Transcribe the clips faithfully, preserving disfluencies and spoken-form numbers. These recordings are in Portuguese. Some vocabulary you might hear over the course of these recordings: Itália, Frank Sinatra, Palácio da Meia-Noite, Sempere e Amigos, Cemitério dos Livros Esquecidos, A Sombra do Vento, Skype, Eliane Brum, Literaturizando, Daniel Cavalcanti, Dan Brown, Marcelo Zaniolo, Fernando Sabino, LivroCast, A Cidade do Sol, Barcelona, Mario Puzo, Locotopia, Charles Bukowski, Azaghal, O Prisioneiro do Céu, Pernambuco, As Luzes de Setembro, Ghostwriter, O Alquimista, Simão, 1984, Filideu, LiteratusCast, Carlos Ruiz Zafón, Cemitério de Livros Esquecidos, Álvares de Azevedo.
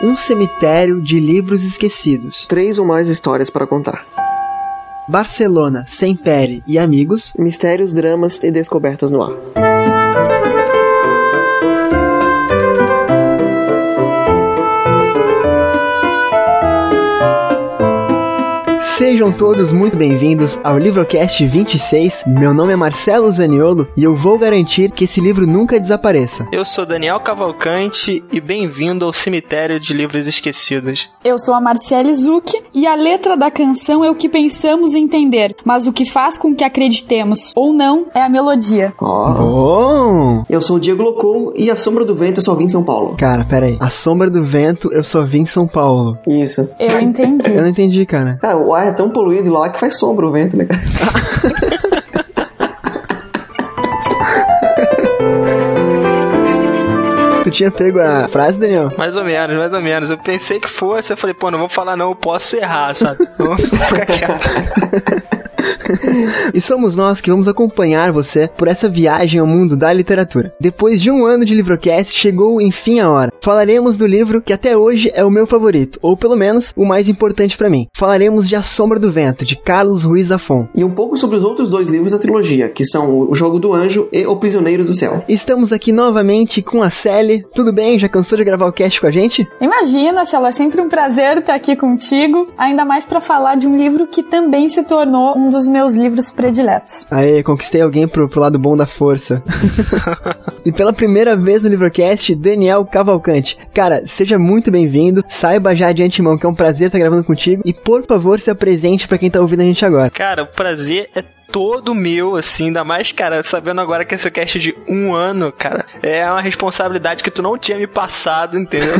Um Cemitério de Livros Esquecidos. Três ou mais histórias para contar. Barcelona, Sempere e Amigos. Mistérios, dramas e descobertas no ar. Sejam todos muito bem-vindos ao LivroCast vinte e seis. Meu nome é Marcelo Zaniolo e eu vou garantir que esse livro nunca desapareça. Eu sou Daniel Cavalcanti e bem-vindo ao Cemitério de Livros Esquecidos. Eu sou a Marcele Zucchi e a letra da canção é o que pensamos entender, mas o que faz com que acreditemos ou não é a melodia. Oh. Oh. Eu sou o Diego Locou e A Sombra do Vento eu só vim em São Paulo. Cara, peraí. A Sombra do Vento eu só vim em São Paulo. Isso. Eu entendi. Eu não entendi, cara. Cara, o ar é tão poluído lá que faz sombra o vento, né, cara? Tu tinha pego a frase, Daniel? Mais ou menos, mais ou menos. Eu pensei que fosse, eu falei, pô, não vou falar não, eu posso errar, sabe? Vou ficar quieto. E somos nós que vamos acompanhar você por essa viagem ao mundo da literatura. Depois de um ano de LivroCast, chegou enfim a hora. Falaremos do livro que até hoje é o meu favorito, ou pelo menos o mais importante pra mim. Falaremos de A Sombra do Vento, de Carlos Ruiz Zafón. E um pouco sobre os outros dois livros da trilogia, que são O Jogo do Anjo e O Prisioneiro do Céu. Estamos aqui novamente com a Celi. Tudo bem? Já cansou de gravar o cast com a gente? Imagina, Celi, é sempre um prazer estar aqui contigo, ainda mais pra falar de um livro que também se tornou um dos meus meus livros prediletos. Aê, conquistei alguém pro, pro lado bom da força. E pela primeira vez no LivroCast, Daniel Cavalcanti. Cara, seja muito bem-vindo, saiba já de antemão que é um prazer estar gravando contigo e, por favor, se apresente pra quem tá ouvindo a gente agora. Cara, o prazer é todo meu, assim, ainda mais, cara, sabendo agora que esse cast de um ano, cara, é uma responsabilidade que tu não tinha me passado, entendeu?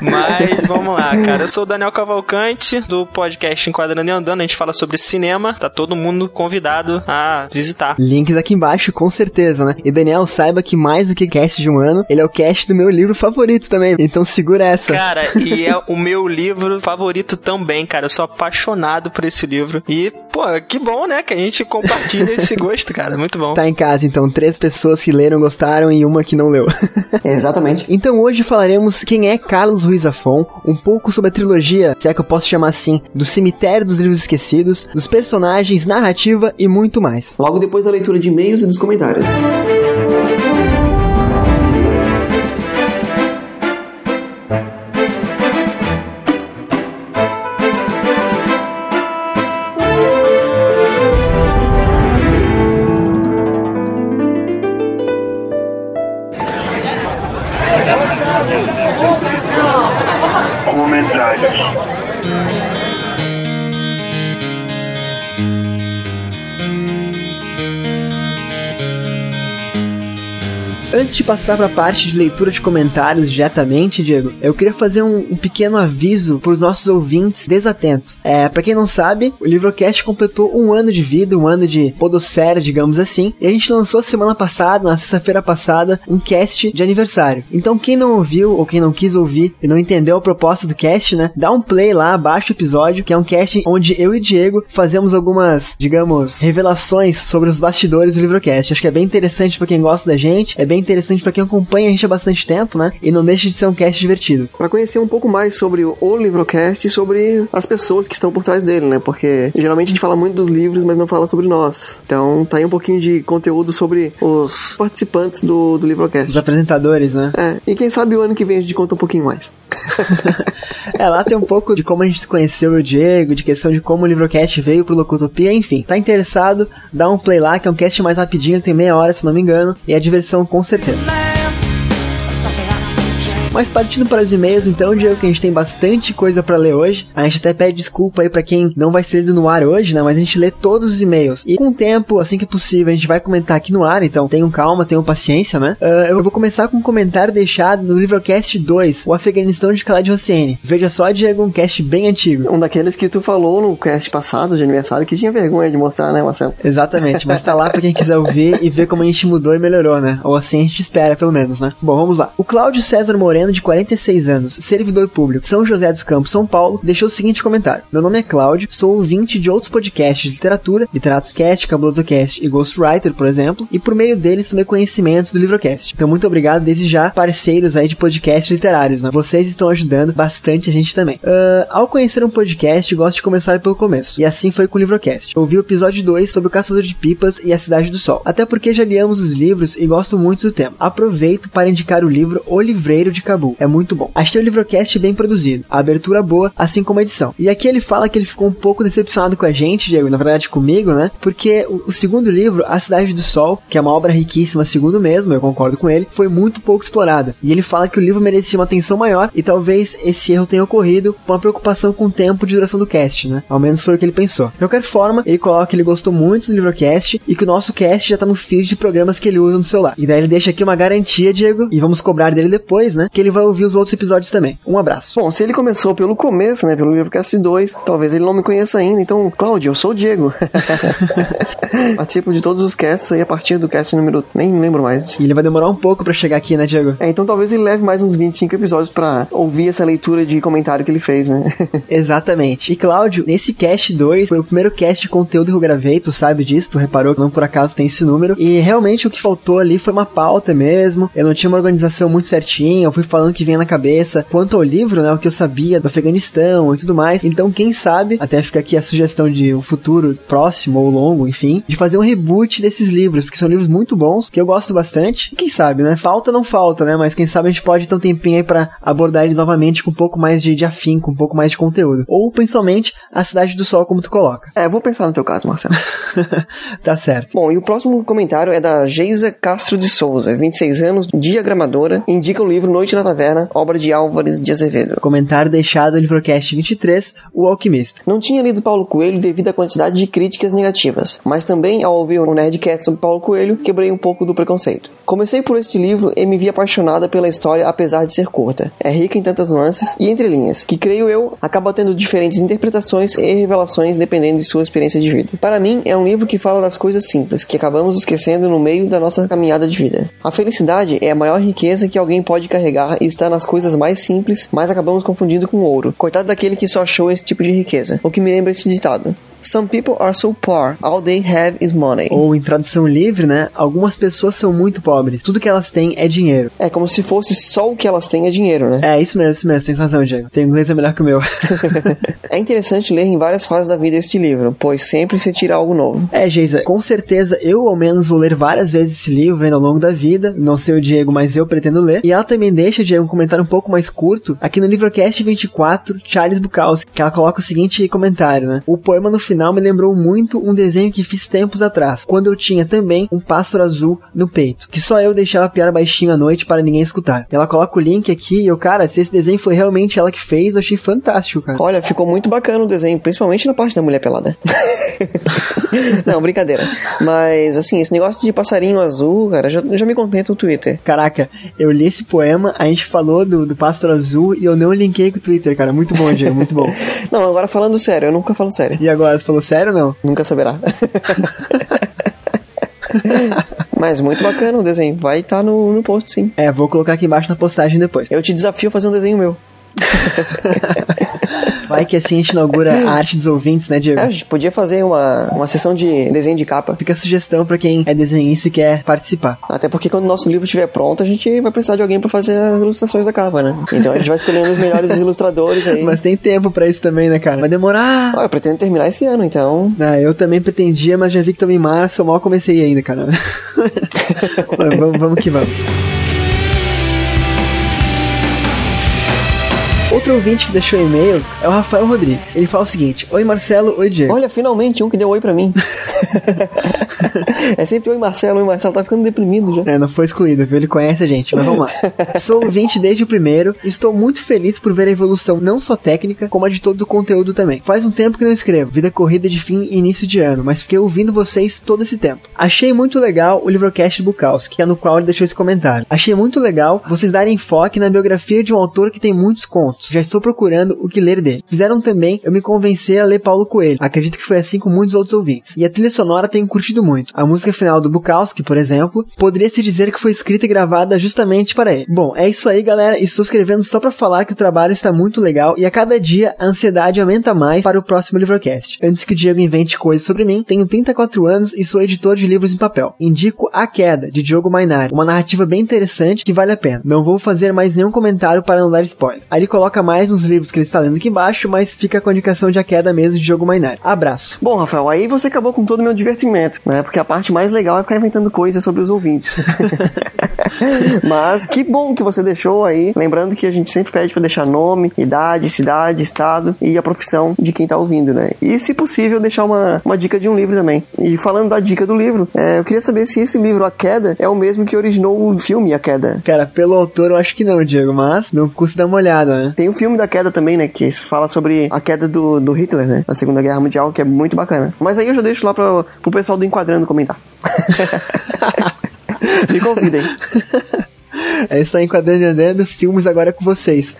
Mas, vamos lá, cara, eu sou o Daniel Cavalcanti, do podcast Enquadrando e Andando, a gente fala sobre cinema, tá todo mundo convidado a visitar. Links aqui embaixo, com certeza, né? E Daniel, saiba que mais do que cast de um ano, ele é o cast do meu livro favorito também, então segura essa. Cara, e é o meu livro favorito também, cara, eu sou apaixonado por esse livro e, pô, que bom, né, que a gente compartilha esse gosto, cara. Muito bom. Tá em casa, então. Três pessoas que leram, gostaram e uma que não leu. É, exatamente. Então hoje falaremos quem é Carlos Ruiz Zafón, um pouco sobre a trilogia, se é que eu posso chamar assim, do Cemitério dos Livros Esquecidos, dos personagens, narrativa e muito mais. Logo depois da leitura de e-mails e dos comentários. Antes de passar para a parte de leitura de comentários diretamente, Diego, eu queria fazer um, um pequeno aviso para os nossos ouvintes desatentos. É, para quem não sabe, o LivroCast completou um ano de vida, um ano de podosfera, digamos assim, e a gente lançou semana passada, na sexta-feira passada, um cast de aniversário. Então quem não ouviu ou quem não quis ouvir e não entendeu a proposta do cast, né, dá um play lá, baixa o episódio, que é um cast onde eu e Diego fazemos algumas, digamos, revelações sobre os bastidores do LivroCast. Acho que é bem interessante para quem gosta da gente, é bem interessante pra quem acompanha a gente há bastante tempo, né? E não deixa de ser um cast divertido. Pra conhecer um pouco mais sobre o LivroCast e sobre as pessoas que estão por trás dele, né? Porque geralmente a gente fala muito dos livros, mas não fala sobre nós. Então tá aí um pouquinho de conteúdo sobre os participantes do, do LivroCast. Os apresentadores, né? É, e quem sabe o ano que vem a gente conta um pouquinho mais. É, lá tem um pouco de como a gente conheceu o Diego, de questão de como o LivroCast veio pro Locotopia, enfim. Tá interessado? Dá um play lá, que é um cast mais rapidinho, tem meia hora, se não me engano. E a diversão com certeza. Mas partindo para os e-mails, então, Diego, que a gente tem bastante coisa para ler hoje. A gente até pede desculpa aí para quem não vai ser lido no ar hoje, né? Mas a gente lê todos os e-mails. E com o tempo, assim que possível, a gente vai comentar aqui no ar. Então, tenham calma, tenham paciência, né? Uh, eu vou começar com um comentário deixado no LivroCast dois, O Afeganistão, de Claudio César. Veja só, Diego, um cast bem antigo. Um daqueles que tu falou no cast passado, de aniversário, que tinha vergonha de mostrar, né, Marcelo? Exatamente, mas tá lá para quem quiser ouvir e ver como a gente mudou e melhorou, né? Ou assim a gente espera, pelo menos, né? Bom, vamos lá. O Claudio César Moreno Heleno, de quarenta e seis anos, servidor público, São José dos Campos, São Paulo, deixou o seguinte comentário: meu nome é Cláudio, sou ouvinte de outros podcasts de literatura, LiteratusCast, CabulosoCast e Ghostwriter, por exemplo, e por meio deles tomei conhecimentos do LivroCast. Então muito obrigado desde já, parceiros aí de podcasts literários, né? Vocês estão ajudando bastante a gente também. Uh, ao conhecer um podcast, gosto de começar pelo começo, e assim foi com o LivroCast. Ouvi o episódio dois sobre o Caçador de Pipas e A Cidade do Sol, até porque já liamos os livros e gosto muito do tema. Aproveito para indicar o livro O Livreiro de Cabul, é muito bom. Achei o LivroCast bem produzido, a abertura boa, assim como a edição. E aqui ele fala que ele ficou um pouco decepcionado com a gente, Diego, na verdade comigo, né? Porque o, o segundo livro, A Cidade do Sol, que é uma obra riquíssima, segundo mesmo, eu concordo com ele, foi muito pouco explorada. E ele fala que o livro merecia uma atenção maior e talvez esse erro tenha ocorrido por uma preocupação com o tempo de duração do cast, né? Ao menos foi o que ele pensou. De qualquer forma, ele coloca que ele gostou muito do LivroCast e que o nosso cast já tá no feed de programas que ele usa no celular. E daí ele deixa aqui uma garantia, Diego, e vamos cobrar dele depois, né? Que ele vai ouvir os outros episódios também. Um abraço. Bom, se ele começou pelo começo, né? Pelo LivroCast dois, talvez ele não me conheça ainda. Então, Cláudio, eu sou o Diego. Participo de todos os casts aí a partir do cast número... Nem lembro mais. E ele vai demorar um pouco pra chegar aqui, né, Diego? É, então talvez ele leve mais uns vinte e cinco episódios pra ouvir essa leitura de comentário que ele fez, né? Exatamente. E, Cláudio, nesse cast dois, foi o primeiro cast de conteúdo que eu gravei, tu sabe disso, tu reparou que não por acaso tem esse número. E realmente o que faltou ali foi uma pauta mesmo. Eu não tinha uma organização muito certinha, eu fui falando o que vinha na cabeça. Quanto ao livro, né, o que eu sabia do Afeganistão e tudo mais. Então, quem sabe, até fica aqui a sugestão de um futuro próximo ou longo, enfim, de fazer um reboot desses livros, porque são livros muito bons, que eu gosto bastante. Quem sabe, né? Falta não falta, né? Mas quem sabe a gente pode ter um tempinho aí pra abordar eles novamente com um pouco mais de, de afinco, um pouco mais de conteúdo. Ou, principalmente, A Cidade do Sol, como tu coloca. É, vou pensar no teu caso, Marcelo. Tá certo. Bom, e o próximo comentário é da Geisa Castro de Souza, vinte e seis anos, diagramadora, indica o livro Noite na Taverna, obra de Álvares de Azevedo. Comentário deixado no LivroCast vinte e três, O Alquimista. Não tinha lido Paulo Coelho devido à quantidade de críticas negativas, mas também, ao ouvir o Nerdcast sobre Paulo Coelho, quebrei um pouco do preconceito. Comecei por este livro e me vi apaixonada pela história, apesar de ser curta. É rica em tantas nuances e entrelinhas, que creio eu, acaba tendo diferentes interpretações e revelações dependendo de sua experiência de vida. Para mim, é um livro que fala das coisas simples, que acabamos esquecendo no meio da nossa caminhada de vida. A felicidade é a maior riqueza que alguém pode carregar e está nas coisas mais simples, mas acabamos confundindo com ouro. Coitado daquele que só achou esse tipo de riqueza. O que me lembra esse ditado: Some people are so poor, all they have is money. Ou em tradução livre, né? Algumas pessoas são muito pobres, tudo que elas têm é dinheiro. É como se fosse só o que elas têm é dinheiro, né? É, isso mesmo, isso mesmo, tem razão, Diego. Teu inglês é melhor que o meu. É interessante ler em várias fases da vida este livro, pois sempre se tira algo novo. É, Geisa, com certeza eu ao menos vou ler várias vezes esse livro ainda ao longo da vida. Não sei o Diego, mas eu pretendo ler. E ela também deixa, Diego, um comentário um pouco mais curto aqui no LivroCast vinte e quatro, Charles Bukowski, que ela coloca o seguinte comentário, né? O poema no final me lembrou muito um desenho que fiz tempos atrás, quando eu tinha também um pássaro azul no peito, que só eu deixava piar baixinho à noite para ninguém escutar. Ela coloca o link aqui e eu, cara, se esse desenho foi realmente ela que fez, eu achei fantástico, cara. Olha, ficou muito bacana o desenho, principalmente na parte da mulher pelada. Não, brincadeira. Mas, assim, esse negócio de passarinho azul, cara, já, já me contenta o Twitter. Caraca, eu li esse poema, a gente falou do, do pássaro azul e eu não linkei com o Twitter, cara. Muito bom, Diego, muito bom. Não, agora falando sério, eu nunca falo sério. E agora, você falou sério ou não? Nunca saberá. Mas muito bacana o desenho. Vai estar tá no, no post, sim. É, vou colocar aqui embaixo na postagem depois. Eu te desafio a fazer um desenho meu. Vai que assim a gente inaugura a arte dos ouvintes, né, Diego? É, a gente podia fazer uma, uma sessão de desenho de capa. Fica a sugestão pra quem é desenhista e quer participar. Até porque quando o nosso livro estiver pronto, a gente vai precisar de alguém pra fazer as ilustrações da capa, né? Então a gente vai escolhendo os melhores ilustradores aí. Mas tem tempo pra isso também, né, cara? Vai demorar. Ah, eu pretendo terminar esse ano, então... Ah, eu também pretendia, mas já vi que também em março, eu mal comecei ainda, cara. vamos, vamos que vamos. Outro ouvinte que deixou e-mail é o Rafael Rodrigues. Ele fala o seguinte: Oi Marcelo, oi Diego. Olha, finalmente um que deu oi pra mim. É sempre oi Marcelo, oi Marcelo, tá ficando deprimido já. É, não foi excluído, viu? Ele conhece a gente, mas vamos lá. Sou ouvinte desde o primeiro e estou muito feliz por ver a evolução não só técnica, como a de todo o conteúdo também. Faz um tempo que não escrevo, vida corrida de fim e início de ano, mas fiquei ouvindo vocês todo esse tempo. Achei muito legal o LivroCast Bukowski, que é no qual ele deixou esse comentário. Achei muito legal vocês darem enfoque na biografia de um autor que tem muitos contos. Já estou procurando o que ler dele. Fizeram também eu me convencer a ler Paulo Coelho. Acredito que foi assim com muitos outros ouvintes. E a trilha sonora tenho curtido muito. muito. A música final do Bukowski, por exemplo, poderia-se dizer que foi escrita e gravada justamente para ele. Bom, é isso aí, galera. Estou escrevendo só para falar que o trabalho está muito legal e a cada dia a ansiedade aumenta mais para o próximo LivroCast. Antes que o Diego invente coisas sobre mim, tenho trinta e quatro anos e sou editor de livros em papel. Indico A Queda, de Diogo Mainardi, uma narrativa bem interessante que vale a pena. Não vou fazer mais nenhum comentário para não dar spoiler. Aí ele coloca mais nos livros que ele está lendo aqui embaixo, mas fica com a indicação de A Queda mesmo, de Diogo Mainardi. Abraço. Bom, Rafael, aí você acabou com todo o meu divertimento, né? Porque a parte mais legal é ficar inventando coisas sobre os ouvintes. Mas que bom que você deixou aí. Lembrando que a gente sempre pede para deixar nome, idade, cidade, estado e a profissão de quem tá ouvindo, né? E se possível, deixar uma, uma dica de um livro também. E falando da dica do livro, é, eu queria saber se esse livro, A Queda, é o mesmo que originou o filme A Queda. Cara, pelo autor eu acho que não, Diego, mas não custa dar uma olhada, né? Tem o um filme da Queda também, né? Que fala sobre a queda do, do Hitler, né? Na Segunda Guerra Mundial, que é muito bacana. Mas aí eu já deixo lá pra, pro pessoal do Enquadrando comentar. Me convidem. É isso aí, Enquadrando e Andando, filmes agora com vocês.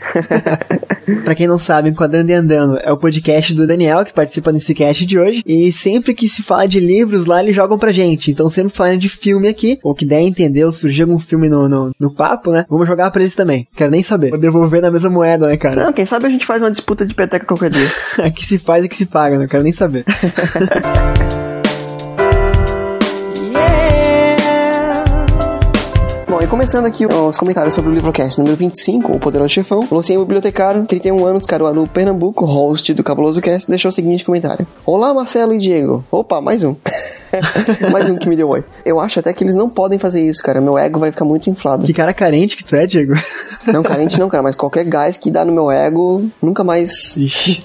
Pra quem não sabe, Enquadrando e Andando é o podcast do Daniel, que participa desse cast de hoje, e sempre que se fala de livros lá, eles jogam pra gente. Então, sempre falando de filme aqui, ou que der a entender, ou surgir algum filme no, no, no papo, né, vamos jogar pra eles também. Quero nem saber. Vou devolver na mesma moeda, né, cara? Não, quem sabe a gente faz uma disputa de peteca qualquer dia. Que se faz e que se paga, não quero nem saber. E começando aqui os comentários sobre o LivroCast número vinte e cinco, O Poderoso Chefão. O Luciano Bibliotecário, trinta e um anos, Caruaru, Pernambuco, host do CabulosoCast, deixou o seguinte comentário. Olá, Marcelo e Diego. Opa, mais um. Mais um que me deu oi. Eu acho até que eles não podem fazer isso, cara. Meu ego vai ficar muito inflado. Que cara carente que tu é, Diego. Não, carente não, cara. Mas qualquer gás que dá no meu ego, nunca mais... Ixi.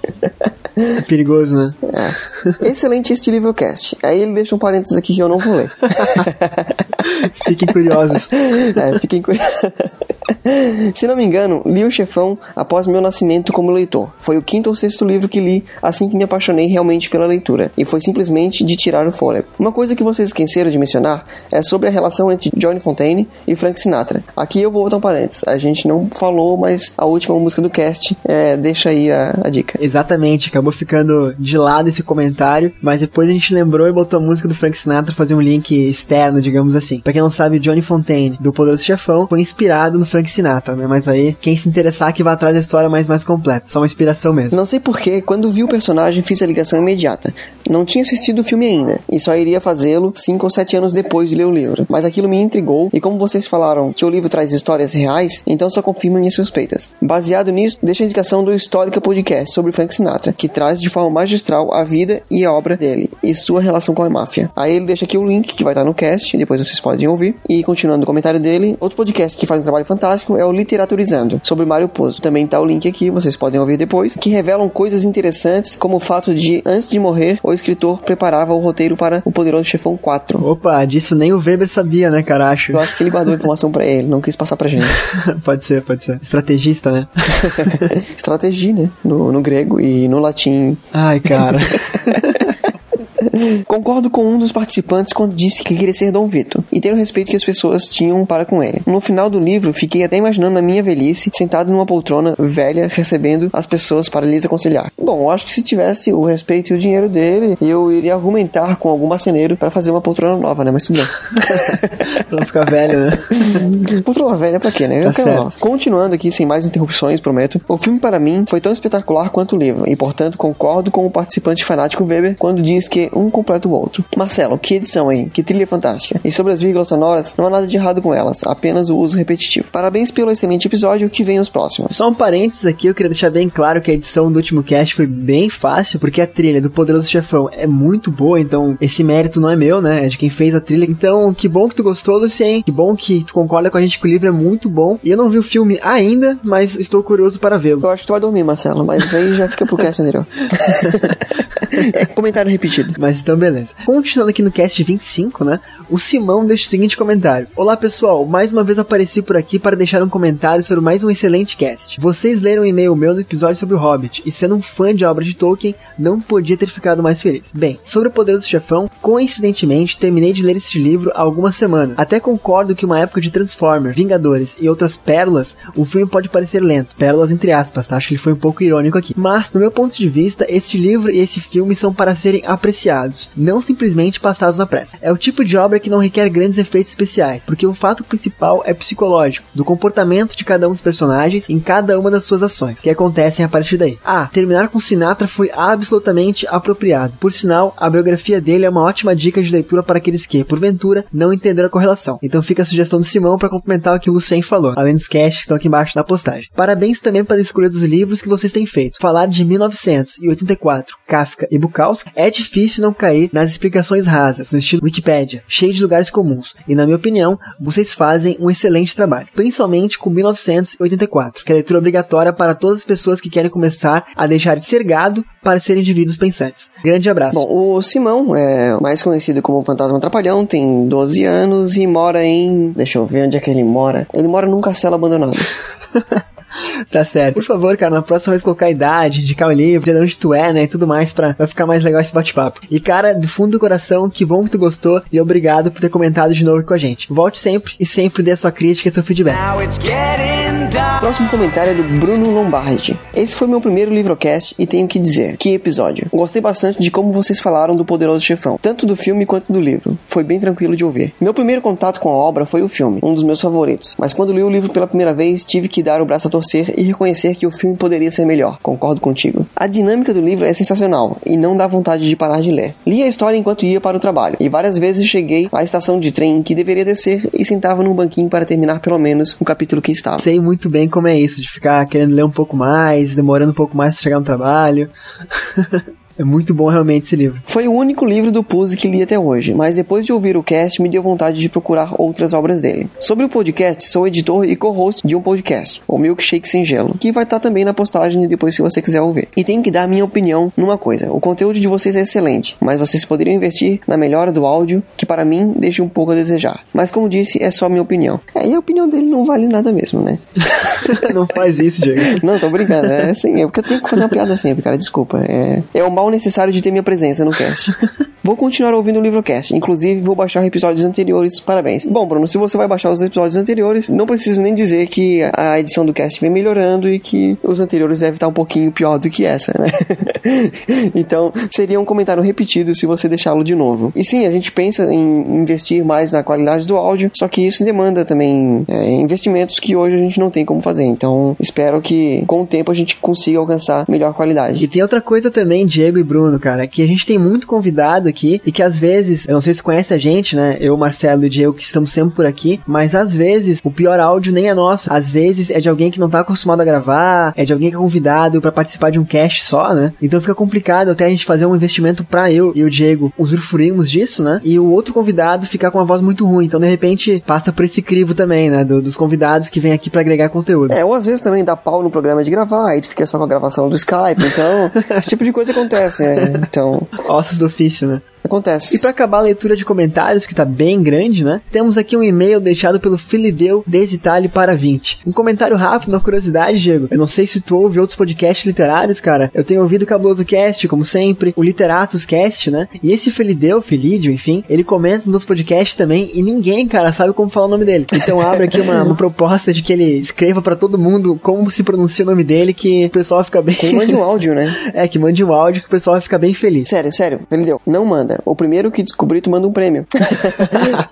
É perigoso, né? É. Excelente este LivroCast. Aí ele deixa um parênteses aqui que eu não vou ler. Fiquem curiosos. É, fiquem curiosos. Se não me engano, li O Chefão após meu nascimento como leitor. Foi o quinto ou sexto livro que li assim que me apaixonei realmente pela leitura. E foi simplesmente de tirar o fôlego. Uma coisa que vocês esqueceram de mencionar é sobre a relação entre Johnny Fontaine e Frank Sinatra. Aqui eu vou botar um parênteses. A gente não falou, mas a última música do cast é, deixa aí a, a dica. Exatamente, acabou ficando de lado esse comentário, mas depois a gente lembrou e botou a música do Frank Sinatra, fazer um link externo, digamos assim. Pra quem não sabe, Johnny Fontaine, do Poderoso Chefão, foi inspirado no Frank Sinatra, né? Mas aí, quem se interessar que vai atrás da história mais, mais completa. Só uma inspiração mesmo. Não sei porquê, quando vi o personagem, fiz a ligação imediata. Não tinha assistido o filme ainda, e só iria fazê-lo cinco ou sete anos depois de ler o livro. Mas aquilo me intrigou, e como vocês falaram que o livro traz histórias reais, então só confirma minhas suspeitas. Baseado nisso, deixo a indicação do Histórica Podcast sobre Frank Sinatra, que traz de forma magistral a vida e a obra dele, e sua relação com a máfia. Aí ele deixa aqui o link, que vai estar no cast, depois vocês podem ouvir. E continuando o comentário dele, outro podcast que faz um trabalho fantástico é o Literaturizando, sobre Mario Puzo. Também tá o link aqui, vocês podem ouvir depois, que revelam coisas interessantes, como o fato de, antes de morrer, o escritor preparava o roteiro para O Poderoso Chefão quatro. Opa, disso nem o Weber sabia, né, cara? Acho. Eu acho que ele guardou informação pra ele, não quis passar pra gente. Pode ser, pode ser. Estrategista, né? Estratégia, né? No, no grego e no latim. Ai, cara... Concordo com um dos participantes quando disse que queria ser Dom Vito e ter o respeito que as pessoas tinham para com ele. No final do livro, fiquei até imaginando a minha velhice sentado numa poltrona velha, recebendo as pessoas para lhes aconselhar. Bom, acho que se tivesse o respeito e o dinheiro dele, eu iria argumentar com algum marceneiro para fazer uma poltrona nova, né? Mas tudo bem. Pra ficar velho, né? Poltrona velha pra quê, né? Eu tá quero nova. Continuando aqui, sem mais interrupções, prometo. O filme para mim foi tão espetacular quanto o livro e, portanto, concordo com o participante fanático Weber quando diz que um completa o outro. Marcelo, que edição, hein? Que trilha fantástica. E sobre as vírgulas sonoras, não há nada de errado com elas, apenas o uso repetitivo. Parabéns pelo excelente episódio, que vem os próximos. Só um parênteses aqui, eu queria deixar bem claro que a edição do último cast foi bem fácil, porque a trilha do Poderoso Chefão é muito boa, então esse mérito não é meu, né? É de quem fez a trilha. Então, que bom que tu gostou, Lucien. Que bom que tu concorda com a gente que o livro é muito bom. E eu não vi o filme ainda, mas estou curioso para vê-lo. Eu acho que tu vai dormir, Marcelo, mas aí já fica pro cast anterior. É comentário repetido. Mas então, beleza. Continuando aqui no cast vinte e cinco, né? O Simão deixa o seguinte comentário: olá pessoal, mais uma vez apareci por aqui para deixar um comentário sobre mais um excelente cast. Vocês leram um e-mail meu no episódio sobre o Hobbit, e sendo um fã de obra de Tolkien, não podia ter ficado mais feliz. Bem, sobre O Poderoso Chefão, coincidentemente terminei de ler este livro há algumas semanas. Até concordo que uma época de Transformers, Vingadores e outras pérolas, o filme pode parecer lento. Pérolas entre aspas, tá? Acho que ele foi um pouco irônico aqui. Mas, no meu ponto de vista, este livro e esse filme são para serem apreciados, não simplesmente passados na pressa. É o tipo de obra que não requer grandes efeitos especiais, porque o fato principal é psicológico, do comportamento de cada um dos personagens em cada uma das suas ações, que acontecem a partir daí. Ah, terminar com Sinatra foi absolutamente apropriado. Por sinal, a biografia dele é uma ótima dica de leitura para aqueles que, porventura, não entenderam a correlação. Então fica a sugestão do Simão para complementar o que o Lucien falou, além dos casts que estão aqui embaixo na postagem. Parabéns também pela escolha dos livros que vocês têm feito. Falar de mil novecentos e oitenta e quatro, Kafka e Bukowski é difícil não cair nas explicações rasas, no estilo Wikipédia, cheio de lugares comuns, e na minha opinião, vocês fazem um excelente trabalho, principalmente com mil novecentos e oitenta e quatro, que é a leitura obrigatória para todas as pessoas que querem começar a deixar de ser gado para ser indivíduos pensantes. Grande abraço. Bom, o Simão, é mais conhecido como Fantasma Atrapalhão, tem doze anos e mora em... deixa eu ver onde é que ele mora. Ele mora num castelo abandonado. Tá certo. Por favor, cara, na próxima vez colocar a idade, indicar o livro, dizer onde tu é, né, e tudo mais, pra, pra ficar mais legal esse bate-papo. E cara, do fundo do coração, que bom que tu gostou e obrigado por ter comentado de novo com a gente. Volte sempre e sempre dê a sua crítica e seu feedback. Próximo comentário é do Bruno Lombardi. Esse foi meu primeiro livrocast e tenho que dizer, que episódio. Gostei bastante de como vocês falaram do Poderoso Chefão, tanto do filme quanto do livro. Foi bem tranquilo de ouvir. Meu primeiro contato com a obra foi o filme, um dos meus favoritos, mas quando li o livro pela primeira vez, tive que dar o braço a torcer e reconhecer que o filme poderia ser melhor. Concordo contigo. A dinâmica do livro é sensacional e não dá vontade de parar de ler. Li a história enquanto ia para o trabalho e várias vezes cheguei à estação de trem que deveria descer e sentava num banquinho para terminar pelo menos o capítulo que estava. Sei muito bem como é isso, de ficar querendo ler um pouco mais, demorando um pouco mais para chegar no trabalho. É muito bom realmente esse livro. Foi o único livro do Puzo que li até hoje, mas depois de ouvir o cast, me deu vontade de procurar outras obras dele. Sobre o podcast, sou editor e co-host de um podcast, o Milkshake Sem Gelo, que vai estar também na postagem depois se você quiser ouvir. E tenho que dar minha opinião numa coisa, o conteúdo de vocês é excelente, mas vocês poderiam investir na melhora do áudio, que para mim deixa um pouco a desejar. Mas como disse, é só minha opinião. É, e a opinião dele não vale nada mesmo, né? Não faz isso, Diego. Não, tô brincando, é assim, é porque eu tenho que fazer uma piada sempre, cara, desculpa. É, é o mal necessário de ter minha presença no cast. Vou continuar ouvindo o LivroCast, inclusive vou baixar episódios anteriores, parabéns. Bom, Bruno, se você vai baixar os episódios anteriores, não preciso nem dizer que a edição do cast vem melhorando e que os anteriores devem estar um pouquinho pior do que essa, né? Então, seria um comentário repetido se você deixá-lo de novo. E sim, a gente pensa em investir mais na qualidade do áudio, só que isso demanda também é, investimentos que hoje a gente não tem como fazer. Então, espero que com o tempo a gente consiga alcançar melhor qualidade. E tem outra coisa também, Diego e Bruno, cara, que a gente tem muito convidado aqui Aqui, e que às vezes, eu não sei se conhece a gente, né, eu, Marcelo e Diego, que estamos sempre por aqui, mas às vezes o pior áudio nem é nosso, às vezes é de alguém que não tá acostumado a gravar, é de alguém que é convidado pra participar de um cast só, né, então fica complicado até a gente fazer um investimento pra eu e o Diego usufruirmos disso, né, e o outro convidado ficar com uma voz muito ruim, então de repente passa por esse crivo também, né, do, dos convidados que vêm aqui pra agregar conteúdo. É, ou às vezes também dá pau no programa de gravar, aí tu fica só com a gravação do Skype, então esse tipo de coisa acontece, né, então... Ossos do ofício, né. Acontece. E pra acabar a leitura de comentários, que tá bem grande, né? Temos aqui um e-mail deixado pelo Filideu desde Itália para vinte. Um comentário rápido, uma curiosidade, Diego. Eu não sei se tu ouve outros podcasts literários, cara. Eu tenho ouvido o CabulosoCast, como sempre, o LiteratusCast, né? E esse Filideu, Filideu, enfim, ele comenta nos podcasts também e ninguém, cara, sabe como falar o nome dele. Então abre aqui uma, uma proposta de que ele escreva pra todo mundo como se pronuncia o nome dele, que o pessoal fica bem... Que mande um áudio, né? É, que mande um áudio que o pessoal fica bem feliz. Sério, sério, Filideu, não manda. O primeiro que descobrir, tu manda um prêmio.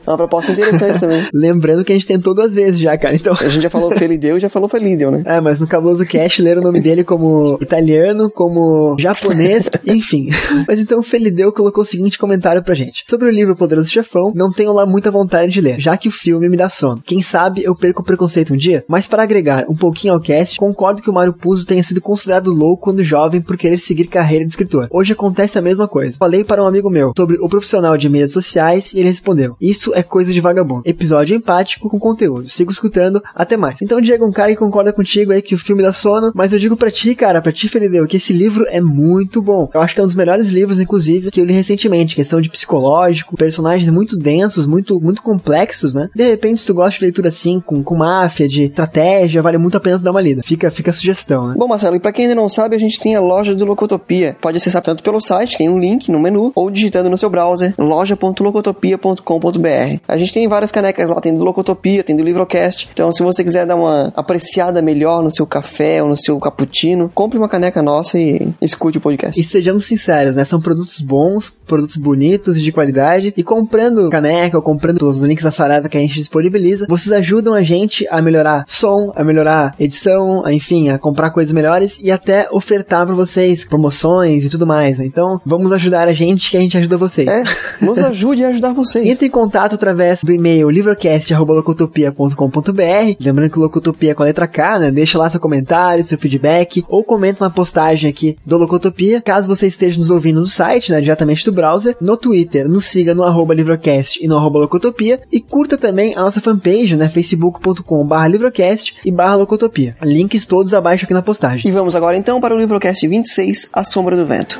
É uma proposta interessante também. Lembrando que a gente tentou duas vezes já, cara. Então... A gente já falou Felideu e já falou Felideu, né? É, mas no Cabuloso Cast leram o nome dele como italiano, como japonês, enfim. Mas então o Felideu colocou o seguinte comentário pra gente. Sobre o livro O Poderoso Chefão, não tenho lá muita vontade de ler, já que o filme me dá sono. Quem sabe eu perco o preconceito um dia? Mas para agregar um pouquinho ao cast, concordo que o Mario Puzo tenha sido considerado louco quando jovem por querer seguir carreira de escritor. Hoje acontece a mesma coisa. Falei para um amigo meu, sobre o profissional de mídias sociais e ele respondeu: isso é coisa de vagabundo. Episódio empático com conteúdo. Sigo escutando, até mais. Então, Diego, um cara que concorda contigo aí que o filme dá sono, mas eu digo pra ti, cara, pra ti, Filideu, que esse livro é muito bom. Eu acho que é um dos melhores livros, inclusive, que eu li recentemente. Questão de psicológico, personagens muito densos, muito, muito complexos, né? De repente, se tu gosta de leitura assim, com, com máfia, de estratégia, vale muito a pena tu dar uma lida. Fica, fica a sugestão, né? Bom, Marcelo, e pra quem ainda não sabe, a gente tem a loja do Locotopia. Pode acessar tanto pelo site, tem um link no menu, ou digitando no seu browser, loja ponto locotopia ponto com ponto br. A gente tem várias canecas lá, tem do Locotopia, tem do LivroCast. Então, se você quiser dar uma apreciada melhor no seu café ou no seu cappuccino, compre uma caneca nossa e escute o podcast. E sejamos sinceros, né? São produtos bons, produtos bonitos, de qualidade. E comprando caneca ou comprando os links da Saraiva que a gente disponibiliza, vocês ajudam a gente a melhorar som, a melhorar edição, a, enfim, a comprar coisas melhores e até ofertar pra vocês promoções e tudo mais, né? Então, vamos ajudar a gente que a gente ajuda vocês. É, nos ajude a ajudar vocês. Entre em contato através do e-mail livrocast arroba locotopia ponto com ponto br. Lembrando que Locotopia é com a letra K, né? Deixa lá seu comentário, seu feedback ou comenta na postagem aqui do Locotopia. Caso você esteja nos ouvindo no site, né, diretamente do browser, no Twitter, nos siga no arroba livrocast e no arroba locotopia e curta também a nossa fanpage, né, facebook ponto com barra livrocast e barra locotopia. Links todos abaixo aqui na postagem. E vamos agora então para o Livrocast vinte e seis, A Sombra do Vento.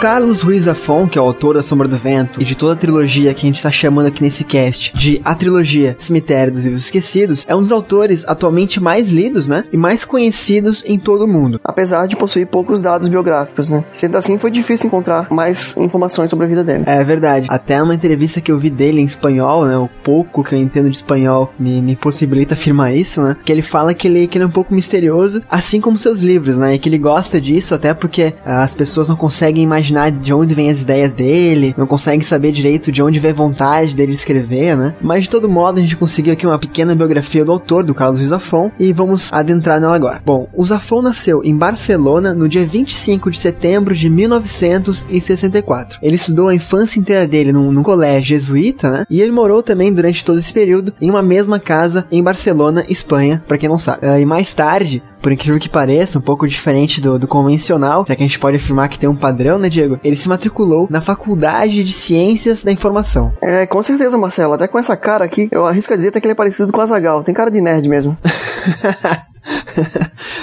Carlos Ruiz Zafón, que é o autor da Sombra do Vento e de toda a trilogia que a gente está chamando aqui nesse cast de a trilogia Cemitério dos Livros Esquecidos, é um dos autores atualmente mais lidos, né, e mais conhecidos em todo o mundo. Apesar de possuir poucos dados biográficos, né, sendo assim foi difícil encontrar mais informações sobre a vida dele. É verdade. Até uma entrevista que eu vi dele em espanhol, né, o pouco que eu entendo de espanhol me, me possibilita afirmar isso, né, que ele fala que ele, que ele é um pouco misterioso, assim como seus livros, né, e que ele gosta disso até porque ah, as pessoas não conseguem imaginar de onde vem as ideias dele, não consegue saber direito de onde vem a vontade dele escrever, né? Mas de todo modo a gente conseguiu aqui uma pequena biografia do autor, do Carlos Ruiz Zafón, e vamos adentrar nela agora. Bom, o Zafón nasceu em Barcelona no dia vinte e cinco de setembro de mil novecentos e sessenta e quatro. Ele estudou a infância inteira dele num, num colégio jesuíta, né? E ele morou também durante todo esse período em uma mesma casa em Barcelona, Espanha, pra quem não sabe. E mais tarde, por incrível que pareça, um pouco diferente do, do convencional, já que a gente pode afirmar que tem um padrão, né, Diego? Ele se matriculou na Faculdade de Ciências da Informação. É, com certeza, Marcelo. Até com essa cara aqui, eu arrisco a dizer até que ele é parecido com o Azaghal. Tem cara de nerd mesmo.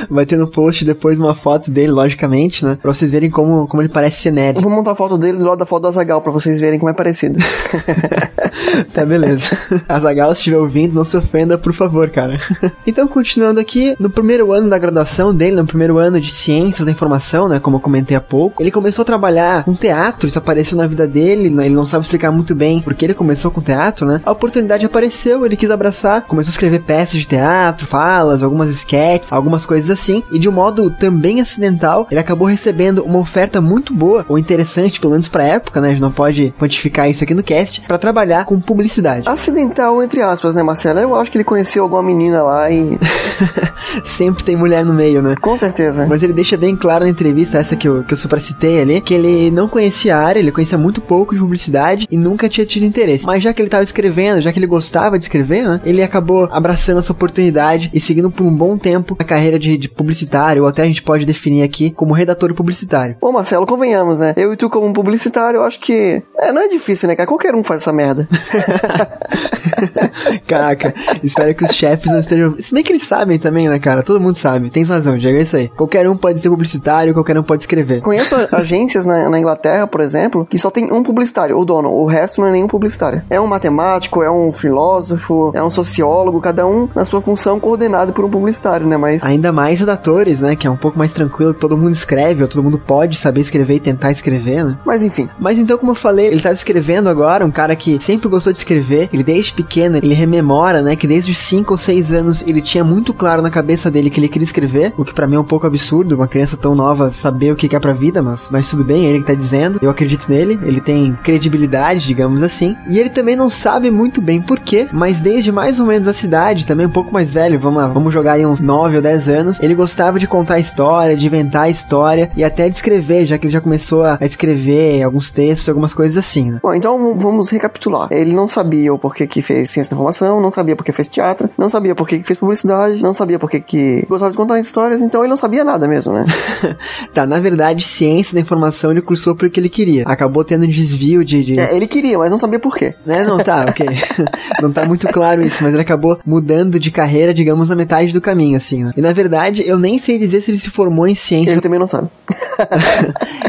Vai ter no post depois uma foto dele, logicamente, né? Pra vocês verem como, como ele parece ser nerd. Eu vou montar a foto dele do lado da foto do Azaghal pra vocês verem como é parecido. Tá, beleza. Azaghal, se estiver ouvindo, não se ofenda, por favor, cara. Então, continuando aqui, no primeiro ano da graduação dele, no primeiro ano de Ciências da Informação, né? Como eu comentei há pouco, ele começou a trabalhar com teatro, isso apareceu na vida dele, né, ele não sabe explicar muito bem porque ele começou com teatro, né? A oportunidade apareceu, ele quis abraçar, começou a escrever peças de teatro, falas, algumas sketches, algumas coisas assim, e de um modo também acidental, ele acabou recebendo uma oferta muito boa, ou interessante, pelo menos pra época, né? A gente não pode quantificar isso aqui no cast, pra trabalhar trabalhar com publicidade. Acidental, entre aspas, né, Marcelo? Eu acho que ele conheceu alguma menina lá e... Sempre tem mulher no meio, né? Com certeza. Mas ele deixa bem claro na entrevista, essa que eu, que eu supracitei ali, que ele não conhecia a área, ele conhecia muito pouco de publicidade e nunca tinha tido interesse. Mas já que ele estava escrevendo, já que ele gostava de escrever, né, ele acabou abraçando essa oportunidade e seguindo por um bom tempo a carreira de, de publicitário, ou até a gente pode definir aqui como redator publicitário. Ô Marcelo, convenhamos, né? Eu e tu como um publicitário, eu acho que... É, não é difícil, né, cara? Qualquer um faz essa merda. Caraca, espero que os chefes não estejam... Se bem que eles sabem também, né, cara? Todo mundo sabe, tens razão, Diego, é isso aí. Qualquer um pode ser publicitário, qualquer um pode escrever. Conheço agências na, na Inglaterra, por exemplo, que só tem um publicitário, o dono, o resto não é nenhum publicitário. É um matemático, é um filósofo, é um sociólogo, cada um na sua função coordenado por um publicitário, né, mas... Ainda mais redatores, né, que é um pouco mais tranquilo, todo mundo escreve, ou todo mundo pode saber escrever e tentar escrever, né? Mas enfim. Mas então, como eu falei, ele tava escrevendo agora, um cara que sempre gostou de escrever, ele desde pequeno, ele rememora, né, que desde os cinco ou seis anos ele tinha muito claro na cabeça dele que ele queria escrever, o que pra mim é um pouco absurdo, uma criança tão nova saber o que é pra vida, mas, mas tudo bem, é ele que tá dizendo, eu acredito nele, ele tem credibilidade, digamos assim, e ele também não sabe muito bem porquê, mas desde mais ou menos a cidade, também um pouco mais velho, vamos lá, vamos jogar aí uns nove ou dez anos, ele gostava de contar história, de inventar história, e até de escrever, já que ele já começou a escrever alguns textos, algumas coisas assim, né? Bom, então vamos recapitular. Ele não sabia o porquê que fez ciência da informação, não sabia porque fez teatro, não sabia porque que fez publicidade, não sabia porque que gostava de contar histórias, então ele não sabia nada mesmo, né? Tá, na verdade, ciência da informação ele cursou porque ele queria. Acabou tendo um desvio de... de... É, ele queria, mas não sabia por quê. Né? Não, tá, ok. Não tá muito claro isso, mas ele acabou mudando de carreira, digamos, na metade do caminho, assim, né? E na verdade, eu nem sei dizer se ele se formou em ciência... Ele também não sabe.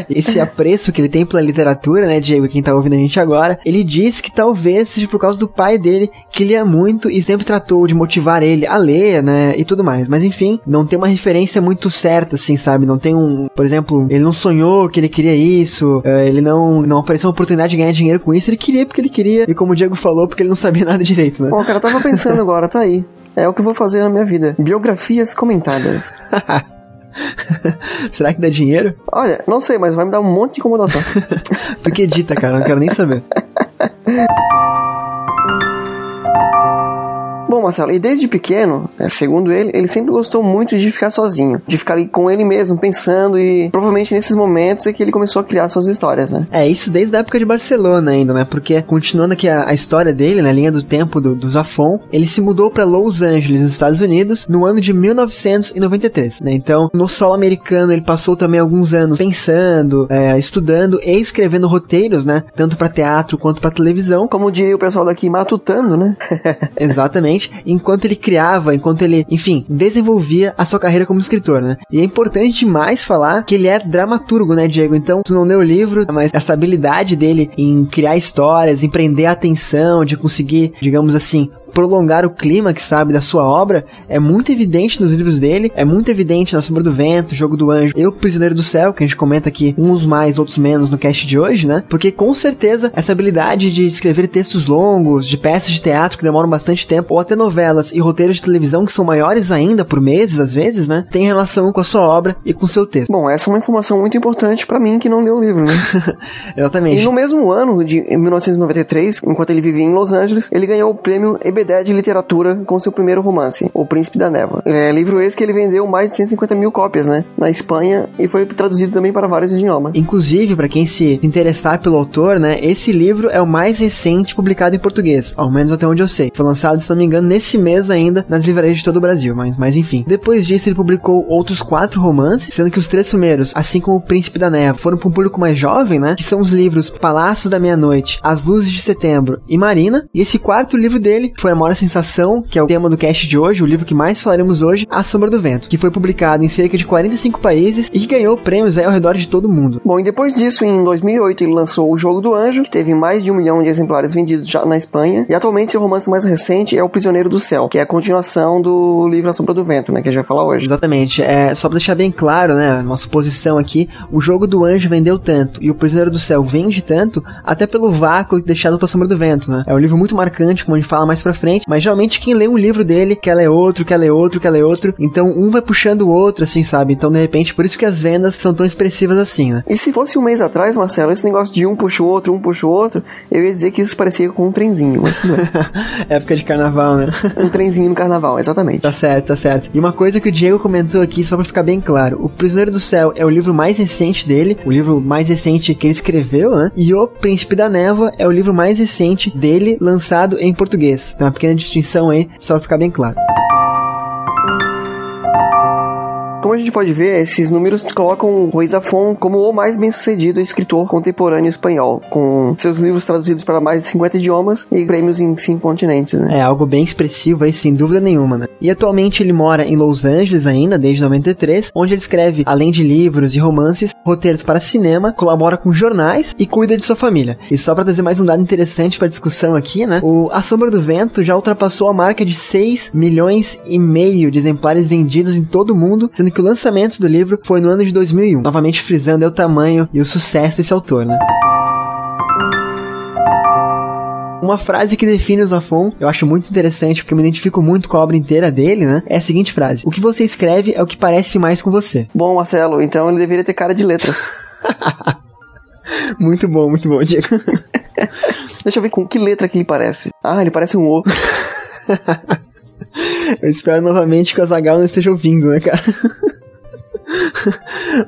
Esse apreço que ele tem pela literatura, né, Diego, quem tá ouvindo a gente agora, ele diz que talvez seja por causa do pai dele, que lia muito e sempre tratou de motivar ele a ler, né, e tudo mais. Mas enfim, não tem uma referência muito certa, assim, sabe? Não tem um... Por exemplo, ele não sonhou que ele queria isso, ele não, não apareceu uma oportunidade de ganhar dinheiro com isso, ele queria porque ele queria, e como o Diego falou, porque ele não sabia nada direito, né? Bom, cara, eu tava pensando agora, tá aí. É o que eu vou fazer na minha vida. Biografias comentadas. Será que dá dinheiro? Olha, não sei, mas vai me dar um monte de incomodação. Tu que edita, cara, não quero nem saber. Bom, Marcelo, e desde pequeno, segundo ele, ele sempre gostou muito de ficar sozinho, de ficar ali com ele mesmo, pensando, e provavelmente nesses momentos é que ele começou a criar suas histórias, né? É, isso desde a época de Barcelona ainda, né? Porque, continuando aqui a, a história dele, na linha do tempo do, do Zafón, ele se mudou pra Los Angeles, nos Estados Unidos, no ano de mil novecentos e noventa e três, né? Então, no solo americano, ele passou também alguns anos pensando, é, estudando e escrevendo roteiros, né? Tanto pra teatro quanto pra televisão. Como diria o pessoal daqui, matutando, né? Exatamente. Enquanto ele criava, enquanto ele, enfim, desenvolvia a sua carreira como escritor, né? E é importante demais falar que ele é dramaturgo, né, Diego? Então, se não leu o livro, mas essa habilidade dele em criar histórias, em prender a atenção, de conseguir, digamos assim, prolongar o clímax, sabe, da sua obra, é muito evidente nos livros dele, é muito evidente na Sombra do Vento, Jogo do Anjo e O Prisioneiro do Céu, que a gente comenta aqui uns mais, outros menos no cast de hoje, né? Porque com certeza essa habilidade de escrever textos longos, de peças de teatro que demoram bastante tempo, ou até novelas e roteiros de televisão que são maiores ainda, por meses às vezes, né? Tem relação com a sua obra e com o seu texto. Bom, essa é uma informação muito importante pra mim que não leu o livro, né? Exatamente. E no mesmo ano de mil novecentos e noventa e três, enquanto ele vivia em Los Angeles, ele ganhou o prêmio de literatura com seu primeiro romance, O Príncipe da Neva. É livro esse que ele vendeu mais de cento e cinquenta mil cópias, né, na Espanha, e foi traduzido também para vários idiomas. Inclusive, para quem se interessar pelo autor, né, esse livro é o mais recente publicado em português, ao menos até onde eu sei. Foi lançado, se não me engano, nesse mês ainda, nas livrarias de todo o Brasil, mas, mas enfim. Depois disso, ele publicou outros quatro romances, sendo que os três primeiros, assim como O Príncipe da Neva, foram para um público mais jovem, né, que são os livros Palácio da Meia-Noite, As Luzes de Setembro e Marina, e esse quarto livro dele foi A Maior Sensação, que é o tema do cast de hoje, o livro que mais falaremos hoje, A Sombra do Vento, que foi publicado em cerca de quarenta e cinco países e que ganhou prêmios aí ao redor de todo o mundo. Bom, e depois disso, em dois mil e oito, ele lançou O Jogo do Anjo, que teve mais de um milhão de exemplares vendidos já na Espanha, e atualmente seu romance mais recente é O Prisioneiro do Céu, que é a continuação do livro A Sombra do Vento, né, que a gente vai falar hoje. Exatamente, é, só pra deixar bem claro, né, nossa posição aqui, O Jogo do Anjo vendeu tanto e O Prisioneiro do Céu vende tanto, até pelo vácuo deixado pra Sombra do Vento, né, é um livro muito marcante, como a gente fala mais pra frente, mas geralmente quem lê um livro dele quer ler outro, quer ler outro, quer ler outro, então um vai puxando o outro, assim, sabe? Então, de repente, por isso que as vendas são tão expressivas assim, né? E se fosse um mês atrás, Marcelo, esse negócio de um puxa o outro, um puxa o outro, eu ia dizer que isso parecia com um trenzinho, mas não é. Época de carnaval, né? Um trenzinho no carnaval, exatamente. Tá certo, tá certo. E uma coisa que o Diego comentou aqui, só pra ficar bem claro, O Prisioneiro do Céu é o livro mais recente dele, o livro mais recente que ele escreveu, né? E O Príncipe da Névoa é o livro mais recente dele lançado em português. Então, uma pequena distinção aí, só pra ficar bem claro. Como a gente pode ver, esses números colocam Ruiz Zafón como o mais bem-sucedido escritor contemporâneo espanhol, com seus livros traduzidos para mais de cinquenta idiomas e prêmios em cinco continentes, né? É, algo bem expressivo aí, sem dúvida nenhuma, né? E atualmente ele mora em Los Angeles ainda, desde noventa e três, onde ele escreve, além de livros e romances, roteiros para cinema, colabora com jornais e cuida de sua família. E só para trazer mais um dado interessante para discussão aqui, né? O A Sombra do Vento já ultrapassou a marca de seis milhões e meio de exemplares vendidos em todo o mundo, sendo que o lançamento do livro foi no ano de dois mil e um, novamente frisando o tamanho e o sucesso desse autor, né? Uma frase que define o Zafón, eu acho muito interessante, porque eu me identifico muito com a obra inteira dele, né? É a seguinte frase: o que você escreve é o que parece mais com você. Bom, Marcelo, então ele deveria ter cara de letras. Muito bom, muito bom, Diego. Deixa eu ver com que letra que ele parece. Ah, ele parece um O. Eu espero novamente que o Azaghal não esteja ouvindo, né, cara?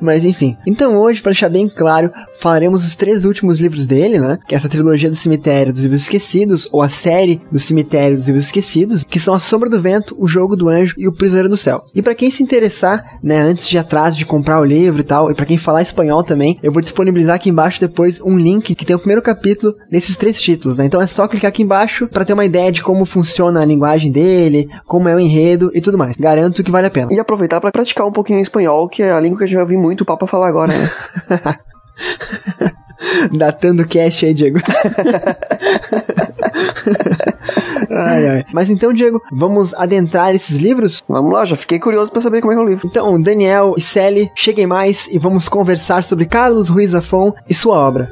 Mas enfim. Então hoje, para deixar bem claro, falaremos dos três últimos livros dele, né? Que é essa trilogia do Cemitério dos Livros Esquecidos, ou a série do Cemitério dos Livros Esquecidos, que são A Sombra do Vento, O Jogo do Anjo e O Prisioneiro do Céu. E para quem se interessar, né, antes de atraso de comprar o livro e tal, e para quem falar espanhol também, eu vou disponibilizar aqui embaixo depois um link que tem o primeiro capítulo desses três títulos, né? Então é só clicar aqui embaixo para ter uma ideia de como funciona a linguagem dele, como é o enredo e tudo mais. Garanto que vale a pena. E aproveitar para praticar um pouquinho em espanhol, que é a língua que eu já ouvi muito o Papa falar agora, né? Datando o cast aí, Diego. Ai, ai. Mas então, Diego, vamos adentrar esses livros? Vamos lá, já fiquei curioso pra saber como é que é o livro. Então, Daniel e Sally, cheguem mais e vamos conversar sobre Carlos Ruiz Zafón e sua obra.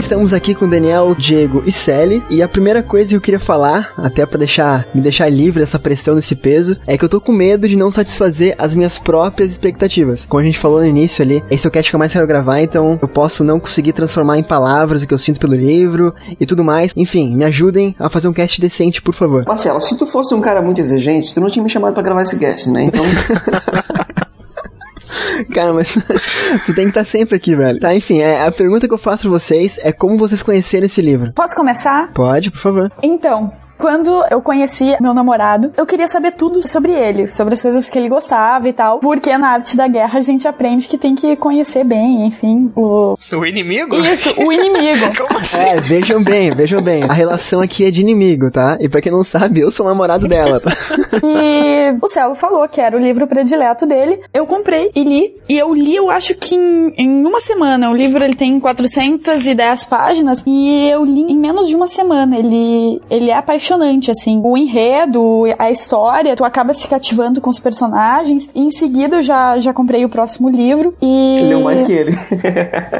Estamos aqui com Daniel, Diego e Sally, e a primeira coisa que eu queria falar, até pra deixar, me deixar livre dessa pressão, desse peso, é que eu tô com medo de não satisfazer as minhas próprias expectativas. Como a gente falou no início ali, esse é o cast que eu mais quero gravar, então eu posso não conseguir transformar em palavras o que eu sinto pelo livro e tudo mais. Enfim, me ajudem a fazer um cast decente, por favor. Marcelo, se tu fosse um cara muito exigente, tu não tinha me chamado pra gravar esse cast, né? Então... Cara, mas tu tem que estar sempre aqui, velho. Tá, enfim, é, a pergunta que eu faço pra vocês é como vocês conheceram esse livro. Posso começar? Pode, por favor. Então... Quando eu conheci meu namorado, eu queria saber tudo sobre ele, sobre as coisas que ele gostava e tal, porque na arte da guerra a gente aprende que tem que conhecer bem, enfim, o... O inimigo? Isso, o inimigo. Como assim? É, vejam bem, vejam bem, a relação aqui é de inimigo, tá? E pra quem não sabe, eu sou o namorado dela. E o Celo falou que era o livro predileto dele, eu comprei e li, e eu li, eu acho que em, em uma semana, o livro ele tem quatrocentas e dez páginas, e eu li em menos de uma semana, ele, ele é apaixonado. Assim, o enredo, a história, tu acaba se cativando com os personagens. E em seguida eu já, já comprei o próximo livro e... Leu mais que ele.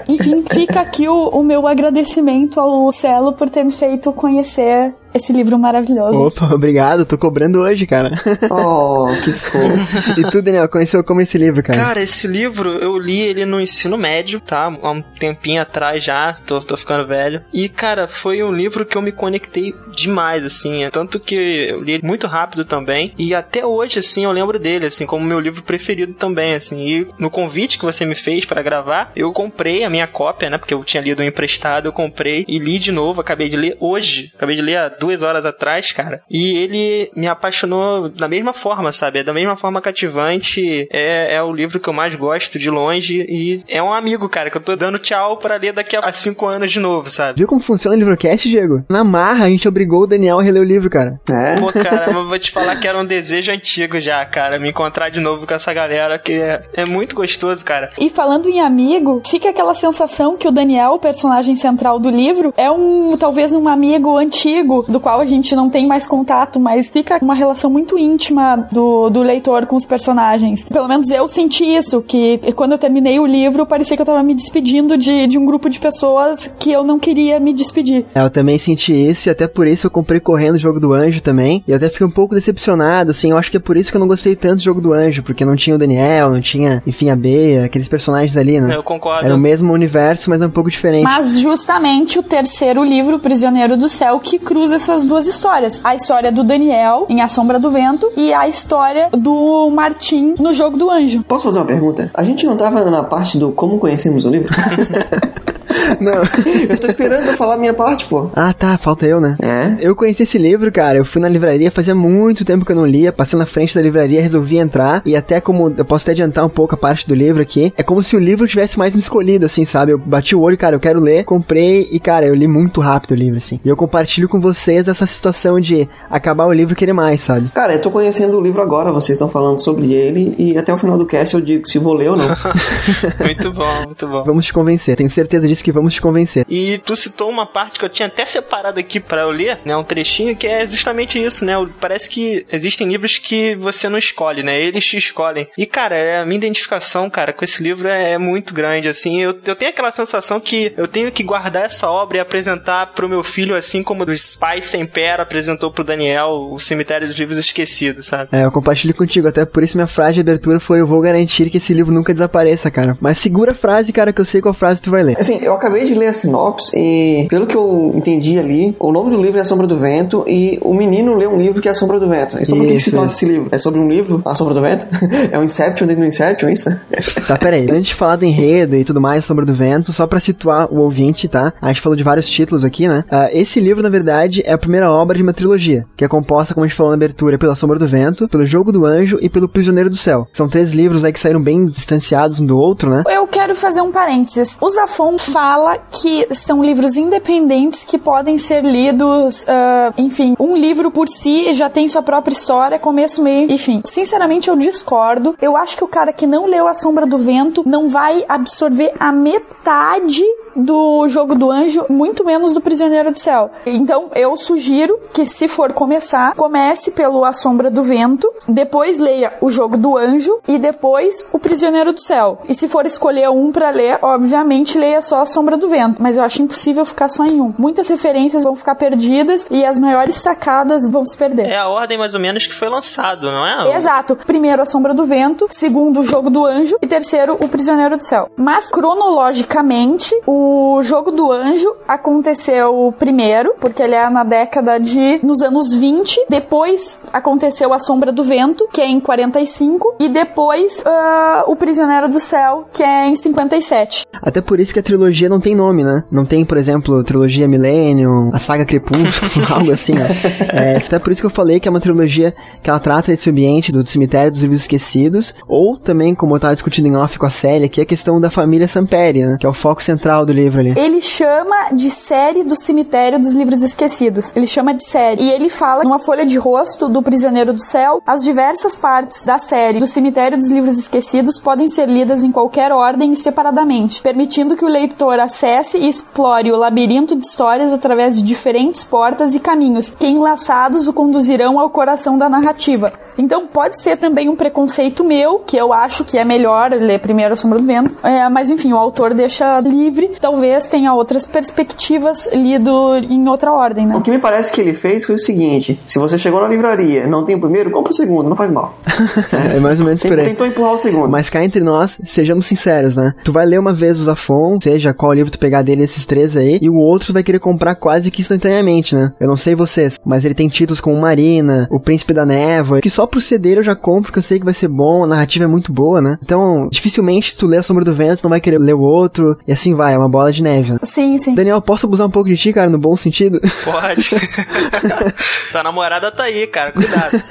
Enfim, fica aqui o, o meu agradecimento ao Celo por ter me feito conhecer esse livro maravilhoso. Opa, obrigado, tô cobrando hoje, cara. Oh, que fofo. E tu, Daniel, conheceu como esse livro, cara? Cara, esse livro, eu li ele no ensino médio, tá? Há um tempinho atrás já, tô, tô ficando velho. E, cara, foi um livro que eu me conectei demais, assim. Tanto que eu li ele muito rápido também. E até hoje, assim, eu lembro dele, assim, como meu livro preferido também, assim. E no convite que você me fez pra gravar, eu comprei a minha cópia, né? Porque eu tinha lido um emprestado, eu comprei e li de novo. Acabei de ler hoje. Acabei de ler a duas horas atrás, cara, e ele me apaixonou da mesma forma, sabe? É da mesma forma cativante, é, é o livro que eu mais gosto de longe e é um amigo, cara, que eu tô dando tchau pra ler daqui a cinco anos de novo, sabe? Viu como funciona o LivroCast, Diego? Na marra, a gente obrigou o Daniel a reler o livro, cara. É? Pô, cara, eu vou te falar que era um desejo antigo já, cara, me encontrar de novo com essa galera, que é, é muito gostoso, cara. E falando em amigo, fica aquela sensação que o Daniel, o personagem central do livro, é um, talvez um amigo antigo, do qual a gente não tem mais contato, mas fica uma relação muito íntima do, do leitor com os personagens. Pelo menos eu senti isso, que quando eu terminei o livro, parecia que eu tava me despedindo de, de um grupo de pessoas que eu não queria me despedir. Eu também senti isso, e até por isso eu comprei correndo o Jogo do Anjo também, e eu até fiquei um pouco decepcionado, assim, eu acho que é por isso que eu não gostei tanto do Jogo do Anjo, porque não tinha o Daniel, não tinha, enfim, a Bea, aqueles personagens ali, né? Eu concordo. Era o mesmo universo, mas é um pouco diferente. Mas justamente o terceiro livro, O Prisioneiro do Céu, que cruza essas duas histórias. A história do Daniel, em A Sombra do Vento, e a história do Martim no Jogo do Anjo. Posso fazer uma pergunta? A gente não tava na parte do como conhecemos o livro? Não, eu tô esperando pra falar a minha parte, pô. Ah, tá, falta eu, né? É. Eu conheci esse livro, cara, eu fui na livraria, fazia muito tempo que eu não lia, passei na frente da livraria, resolvi entrar, e até como, eu posso até adiantar um pouco a parte do livro aqui, é como se o livro tivesse mais me escolhido, assim, sabe? Eu bati o olho, cara, eu quero ler, comprei, e cara, eu li muito rápido o livro, assim. E eu compartilho com vocês essa situação de acabar o livro e querer mais, sabe? Cara, eu tô conhecendo o livro agora, vocês estão falando sobre ele, e até o final do cast eu digo se vou ler ou não. Muito bom, muito bom. Vamos te convencer, tenho certeza disso que vamos te convencer. E tu citou uma parte que eu tinha até separado aqui pra eu ler, né, um trechinho, que é justamente isso, né, parece que existem livros que você não escolhe, né, eles te escolhem. E, cara, a minha identificação, cara, com esse livro é muito grande, assim, eu, eu tenho aquela sensação que eu tenho que guardar essa obra e apresentar pro meu filho, assim como dos pais sem pera apresentou pro Daniel o Cemitério dos Livros Esquecidos, sabe? É, eu compartilho contigo, até por isso minha frase de abertura foi: eu vou garantir que esse livro nunca desapareça, cara. Mas segura a frase, cara, que eu sei qual frase tu vai ler. Assim, eu acabei de ler a sinopse e, pelo que eu entendi ali, o nome do livro é A Sombra do Vento e o menino lê um livro que é A Sombra do Vento. E sobre o que se trata esse livro? É sobre um livro? A Sombra do Vento? É um Inception dentro do Inception, isso? Tá, peraí. Antes de falar do enredo e tudo mais, A Sombra do Vento, só pra situar o ouvinte, tá? A gente falou de vários títulos aqui, né? Uh, esse livro, na verdade, é a primeira obra de uma trilogia, que é composta, como a gente falou na abertura, pela Sombra do Vento, pelo Jogo do Anjo e pelo Prisioneiro do Céu. São três livros aí que saíram bem distanciados um do outro, né? Eu quero fazer um parênteses. O Zafón fala que são livros independentes que podem ser lidos, uh, enfim, um livro por si já tem sua própria história, começo, meio e fim. Sinceramente, eu discordo. Eu acho que o cara que não leu A Sombra do Vento não vai absorver a metade do Jogo do Anjo, muito menos do Prisioneiro do Céu. Então, eu sugiro que, se for começar, comece pelo A Sombra do Vento, depois leia O Jogo do Anjo e depois O Prisioneiro do Céu. E se for escolher um pra ler, obviamente, leia só A Sombra do Vento, mas eu acho impossível ficar só em um. Muitas referências vão ficar perdidas e as maiores sacadas vão se perder. É a ordem mais ou menos que foi lançado, não é? Exato. Primeiro A Sombra do Vento, segundo O Jogo do Anjo e terceiro O Prisioneiro do Céu. Mas cronologicamente, o Jogo do Anjo aconteceu primeiro, porque ele é na década de... nos anos vinte, depois aconteceu A Sombra do Vento, que é em quarenta e cinco, e depois uh, O Prisioneiro do Céu, que é em cinquenta e sete. Até por isso que a trilogia trilogia não tem nome, né? Não tem, por exemplo, trilogia Millennium, a saga Crepúsculo, algo assim, né? É, até por isso que eu falei que é uma trilogia que ela trata desse ambiente do Cemitério dos Livros Esquecidos, ou também, como eu tava discutindo em off com a Célia, que é a questão da família Samperi, né? Que é o foco central do livro ali. Ele chama de série do Cemitério dos Livros Esquecidos. Ele chama de série. E ele fala, numa folha de rosto do Prisioneiro do Céu, as diversas partes da série do Cemitério dos Livros Esquecidos podem ser lidas em qualquer ordem e separadamente, permitindo que o leitor leitor acesse e explore o labirinto de histórias através de diferentes portas e caminhos, que enlaçados o conduzirão ao coração da narrativa. Então pode ser também um preconceito meu, que eu acho que é melhor ler primeiro A Sombra do Vento, é, mas enfim, o autor deixa livre, talvez tenha outras perspectivas lido em outra ordem, né? O que me parece que ele fez foi o seguinte: se você chegou na livraria, não tem o primeiro, compra o segundo, não faz mal. É mais ou menos por aí. Tentou empurrar o segundo. Mas cá entre nós, sejamos sinceros, né? Tu vai ler uma vez o Zafón, seja qual livro tu pegar dele, esses três aí, e o outro vai querer comprar quase que instantaneamente, né? Eu não sei vocês, mas ele tem títulos como Marina, O Príncipe da Névoa, que só pro C D eu já compro, porque eu sei que vai ser bom, a narrativa é muito boa, né? Então, dificilmente se tu ler A Sombra do Vento, tu não vai querer ler o outro, e assim vai, é uma bola de neve, né? Sim, sim. Daniel, posso abusar um pouco de ti, cara, no bom sentido? Pode. Tua namorada tá aí, cara, cuidado.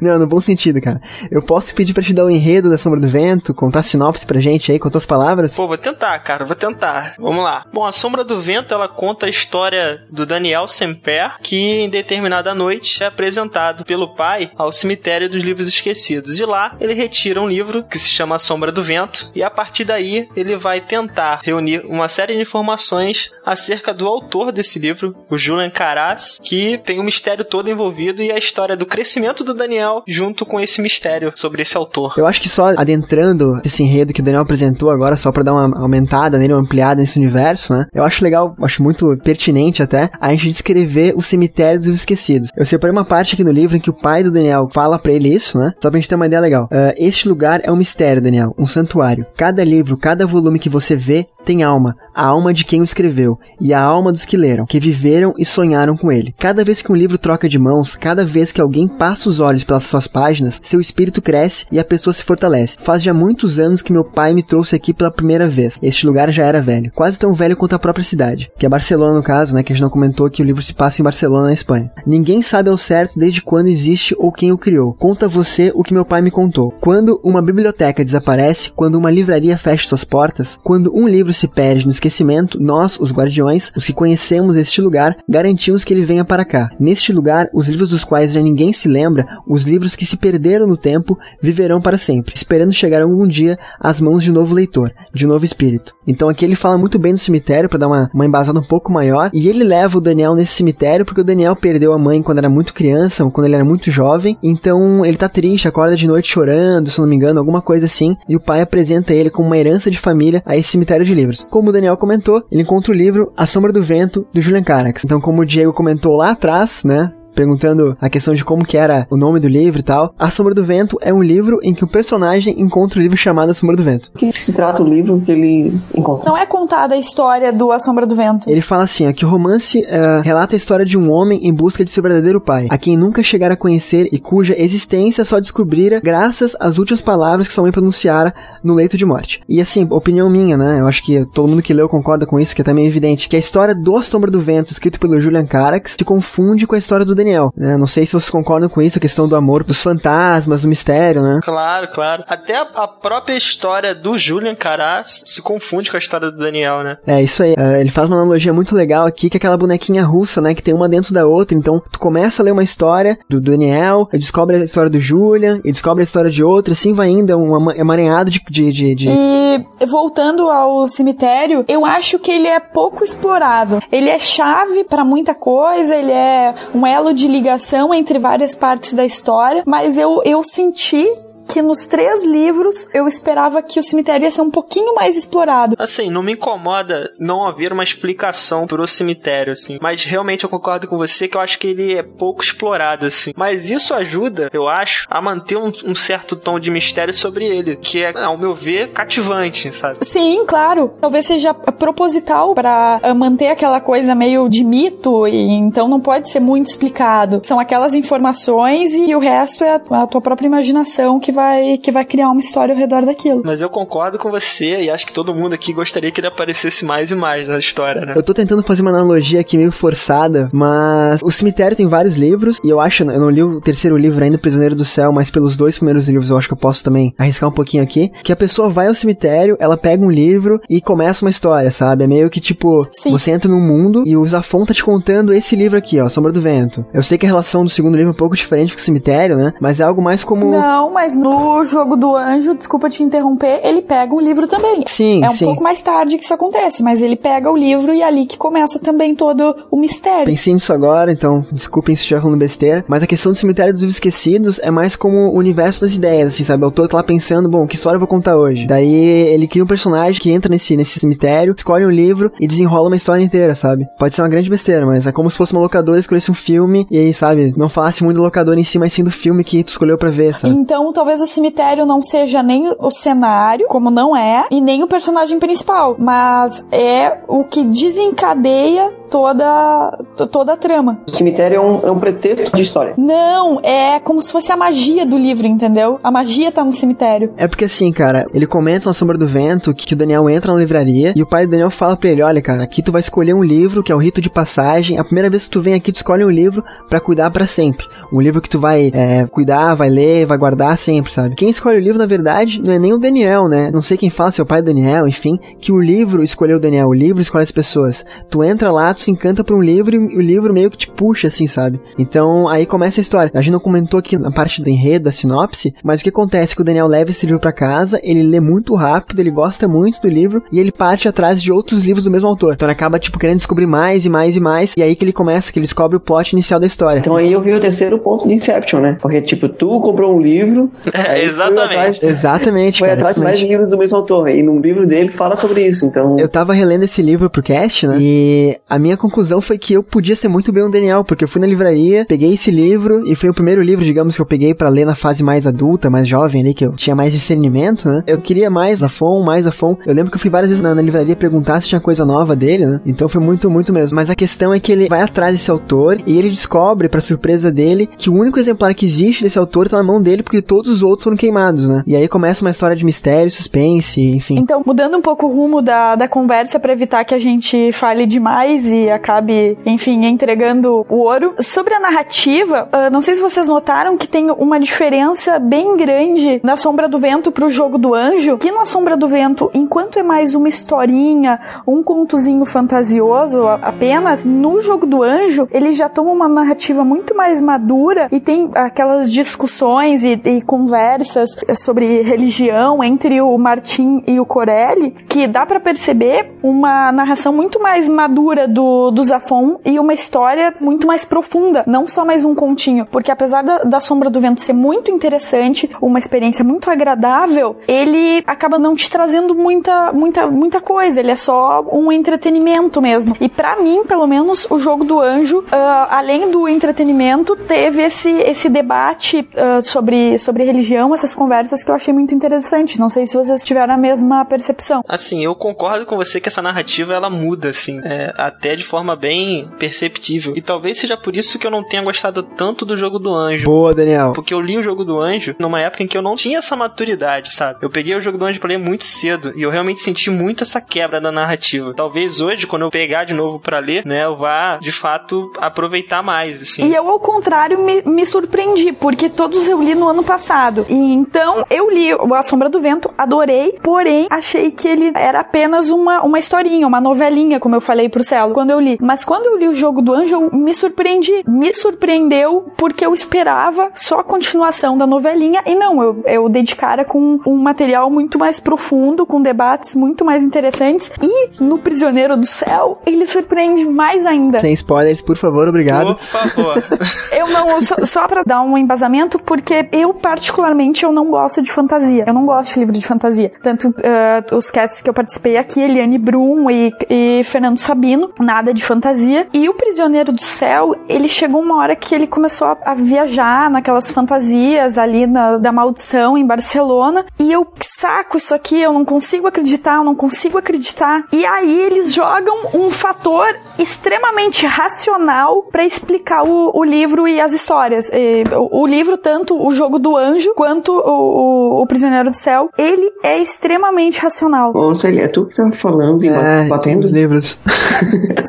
Não, no bom sentido, cara. Eu posso pedir pra te dar o enredo da Sombra do Vento, contar a sinopse pra gente aí, com as tuas palavras? Pô, vou tentar, cara, vou tentar. É, vamos lá. Bom, A Sombra do Vento, ela conta a história do Daniel Semper, que em determinada noite é apresentado pelo pai ao Cemitério dos Livros Esquecidos. E lá ele retira um livro que se chama A Sombra do Vento, e a partir daí ele vai tentar reunir uma série de informações acerca do autor desse livro, o Julian Carax, que tem um mistério todo envolvido, e a história do crescimento do Daniel junto com esse mistério sobre esse autor. Eu acho que só adentrando esse enredo que o Daniel apresentou agora, só pra dar uma aumentada nele, uma ampliada nesse universo, né? Eu acho legal, acho muito pertinente até, a gente descrever o Cemitério dos Esquecidos. Eu separei uma parte aqui no livro em que o pai do Daniel fala pra ele isso, né? Só pra gente ter uma ideia legal. Uh, este lugar é um mistério, Daniel, um santuário. Cada livro, cada volume que você vê tem alma, a alma de quem o escreveu e a alma dos que leram, que viveram e sonharam com ele. Cada vez que um livro troca de mãos, cada vez que alguém passa os olhos pelas suas páginas, seu espírito cresce e a pessoa se fortalece. Faz já muitos anos que meu pai me trouxe aqui pela primeira vez. Este lugar já era velho, quase tão velho quanto a própria cidade, que é Barcelona no caso, né, que a gente não comentou que o livro se passa em Barcelona, na Espanha. Ninguém sabe ao certo desde quando existe ou quem o criou. Conta você o que meu pai me contou. Quando uma biblioteca desaparece, quando uma livraria fecha suas portas, quando um livro se perde no esquecimento, nós, os guardiões, os que conhecemos este lugar, garantimos que ele venha para cá. Neste lugar, os livros dos quais já ninguém se lembra, os livros que se perderam no tempo, viverão para sempre, esperando chegar algum dia às mãos de um novo leitor, de um novo espírito. Então aqui ele fala muito bem do cemitério, para dar uma, uma embasada um pouco maior, e ele leva o Daniel nesse cemitério, porque o Daniel perdeu a mãe quando era muito criança, ou quando ele era muito jovem, então ele tá triste, acorda de noite chorando, se não me engano, alguma coisa assim, e o pai apresenta ele como uma herança de família a esse Cemitério de Livros. Como o Daniel comentou, ele encontra o livro A Sombra do Vento, do Julian Carax. Então, como o Diego comentou lá atrás, né, perguntando a questão de como que era o nome do livro e tal, A Sombra do Vento é um livro em que o personagem encontra o livro chamado A Sombra do Vento. O que se trata o livro que ele encontra? Não é contada a história do A Sombra do Vento. Ele fala assim, ó, que o romance uh, relata a história de um homem em busca de seu verdadeiro pai, a quem nunca chegara a conhecer e cuja existência só descobrira graças às últimas palavras que sua mãe pronunciara no leito de morte. E assim, opinião minha, né, eu acho que todo mundo que leu concorda com isso, que é também evidente, que a história do A Sombra do Vento, escrito pelo Julian Carax, se confunde com a história do Daniel, né? Não sei se vocês concordam com isso, a questão do amor, dos fantasmas, do mistério, né? Claro, claro. Até a, a própria história do Julian Carax se confunde com a história do Daniel, né? É, isso aí. Uh, ele faz uma analogia muito legal aqui, que é aquela bonequinha russa, né? Que tem uma dentro da outra, então tu começa a ler uma história do Daniel, e descobre a história do Julian, e descobre a história de outra, assim vai indo, é um amaranhado de, de, de, de... E voltando ao cemitério, eu acho que ele é pouco explorado. Ele é chave pra muita coisa, ele é um elo de ligação entre várias partes da história, mas eu, eu senti que nos três livros eu esperava que o cemitério ia ser um pouquinho mais explorado. Assim, não me incomoda não haver uma explicação pro cemitério, assim, mas realmente eu concordo com você que eu acho que ele é pouco explorado, assim, mas isso ajuda, eu acho, a manter um, um certo tom de mistério sobre ele, que é, ao meu ver, cativante, sabe? Sim, claro. Talvez seja proposital pra manter aquela coisa meio de mito, e então não pode ser muito explicado. São aquelas informações e o resto é a tua própria imaginação que vai, que vai criar uma história ao redor daquilo. Mas eu concordo com você, e acho que todo mundo aqui gostaria que ele aparecesse mais e mais na história, né? Eu tô tentando fazer uma analogia aqui meio forçada, mas o cemitério tem vários livros, e eu acho, eu não li o terceiro livro ainda, O Prisioneiro do Céu, mas pelos dois primeiros livros eu acho que eu posso também arriscar um pouquinho aqui, que a pessoa vai ao cemitério, ela pega um livro e começa uma história, sabe? É meio que tipo, sim, você entra num mundo e o Zafón tá te contando esse livro aqui, ó, Sombra do Vento. Eu sei que a relação do segundo livro é um pouco diferente com o cemitério, né? Mas é algo mais como... Não, mas no Jogo do Anjo, desculpa te interromper, ele pega um livro também. Sim, É um sim. pouco mais tarde que isso acontece, mas ele pega o livro e é ali que começa também todo o mistério. Pensei nisso agora, então desculpem se estiver falando besteira, mas a questão do Cemitério dos Esquecidos é mais como o universo das ideias, assim, sabe? O autor tá lá pensando, bom, que história eu vou contar hoje? Daí ele cria um personagem que entra nesse, nesse cemitério, escolhe um livro e desenrola uma história inteira, sabe? Pode ser uma grande besteira, mas é como se fosse uma locadora, escolhesse um filme e aí, sabe, não falasse muito do locador em si, mas sim do filme que tu escolheu pra ver, sabe? Então, talvez o cemitério não seja nem o cenário, como não é, e nem o personagem principal, mas é o que desencadeia toda, toda a trama. O cemitério é um, é um pretexto de história. Não, é como se fosse a magia do livro, entendeu? A magia tá no cemitério. É porque assim, cara, ele comenta na Sombra do Vento que o Daniel entra na livraria e o pai do Daniel fala pra ele, olha, cara, aqui tu vai escolher um livro, que é o rito de passagem. A primeira vez que tu vem aqui, tu escolhe um livro pra cuidar pra sempre. Um livro que tu vai é, cuidar, vai ler, vai guardar sempre, sabe? Quem escolhe o livro, na verdade, não é nem o Daniel, né? Não sei quem fala, seu pai do Daniel, enfim, que o livro escolheu o Daniel, o livro escolhe as pessoas. Tu entra lá, tu se encanta por um livro e o livro meio que te puxa, assim, sabe? Então, aí começa a história. A gente não comentou aqui na parte do enredo, da sinopse, mas o que acontece é que o Daniel leva esse livro pra casa, ele lê muito rápido, ele gosta muito do livro e ele parte atrás de outros livros do mesmo autor. Então ele acaba, tipo, querendo descobrir mais e mais e mais, e aí que ele começa, que ele descobre o plot inicial da história. Então aí eu vi o terceiro ponto de Inception, né? Porque, tipo, tu comprou um livro... É, exatamente. Atrás, exatamente, foi cara, atrás de mais livros do mesmo autor, e num livro dele fala sobre isso, então... Eu tava relendo esse livro pro cast, né? E a minha conclusão foi que eu podia ser muito bem um Daniel, porque eu fui na livraria, peguei esse livro, e foi o primeiro livro, digamos, que eu peguei pra ler na fase mais adulta, mais jovem ali, que eu tinha mais discernimento, né? Eu queria mais Zafón, mais Zafón. Eu lembro que eu fui várias vezes na, na livraria perguntar se tinha coisa nova dele, né? Então foi muito, muito mesmo. Mas a questão é que ele vai atrás desse autor, e ele descobre, pra surpresa dele, que o único exemplar que existe desse autor tá na mão dele, porque todos os outros foram queimados, né? E aí começa uma história de mistério, suspense, enfim. Então, mudando um pouco o rumo da, da conversa pra evitar que a gente fale demais e acabe, enfim, entregando o ouro. Sobre a narrativa, uh, não sei se vocês notaram que tem uma diferença bem grande na Sombra do Vento pro Jogo do Anjo, que na Sombra do Vento, enquanto é mais uma historinha, um contozinho fantasioso apenas, no Jogo do Anjo, ele já toma uma narrativa muito mais madura e tem aquelas discussões e, e conversas sobre religião entre o Martin e o Corelli, que dá pra perceber uma narração muito mais madura do, do Zafón e uma história muito mais profunda, não só mais um continho, porque apesar da, da Sombra do Vento ser muito interessante, uma experiência muito agradável, ele acaba não te trazendo muita, muita, muita coisa, ele é só um entretenimento mesmo. E pra mim, pelo menos, o Jogo do Anjo, uh, além do entretenimento, teve esse, esse debate uh, sobre, sobre religião, essas conversas que eu achei muito interessante. Não sei se vocês tiveram a mesma percepção. Assim, eu concordo com você que essa narrativa, ela muda, assim, é, até de forma bem perceptível. E talvez seja por isso que eu não tenha gostado tanto do Jogo do Anjo. Boa, Daniel. Porque eu li o Jogo do Anjo numa época em que eu não tinha essa maturidade, sabe? Eu peguei o Jogo do Anjo pra ler muito cedo e eu realmente senti muito essa quebra da narrativa. Talvez hoje, quando eu pegar de novo pra ler, né, eu vá, de fato, aproveitar mais, assim. E eu, ao contrário, me, me surpreendi, porque todos eu li no ano passado. E então, eu li A Sombra do Vento, adorei, porém, achei que ele era apenas uma, uma historinha, uma novelinha, como eu falei pro Celo, quando eu li. Mas quando eu li o Jogo do Anjo, eu me surpreendi. Me surpreendeu porque eu esperava só a continuação da novelinha, e não, eu, eu dei de cara com um material muito mais profundo, com debates muito mais interessantes, e no Prisioneiro do Céu, ele surpreende mais ainda. Sem spoilers, por favor, obrigado. Por favor. Eu não, só, só pra dar um embasamento, porque eu, particularmente, eu não gosto de fantasia. Eu não gosto de livro de fantasia. Tanto uh, os casts que eu participei aqui, Eliane Brum e, e Fernando Sabino, nada de fantasia. E o Prisioneiro do Céu, ele chegou uma hora que ele começou a, a viajar naquelas fantasias ali na, da maldição em Barcelona, e eu saco isso aqui, eu não consigo acreditar, eu não consigo acreditar. E aí eles jogam um fator extremamente racional pra explicar o, o livro e as histórias. E, o, o livro, tanto o Jogo do Anjo, quanto o, o, o Prisioneiro do Céu, ele é extremamente racional. Bom, Célia, é tu que tá falando e é, batendo os livros.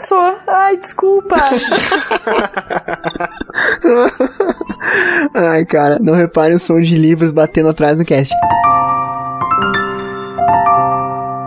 Sou. Ai, desculpa. Ai, cara, não repare o som de livros batendo atrás no cast.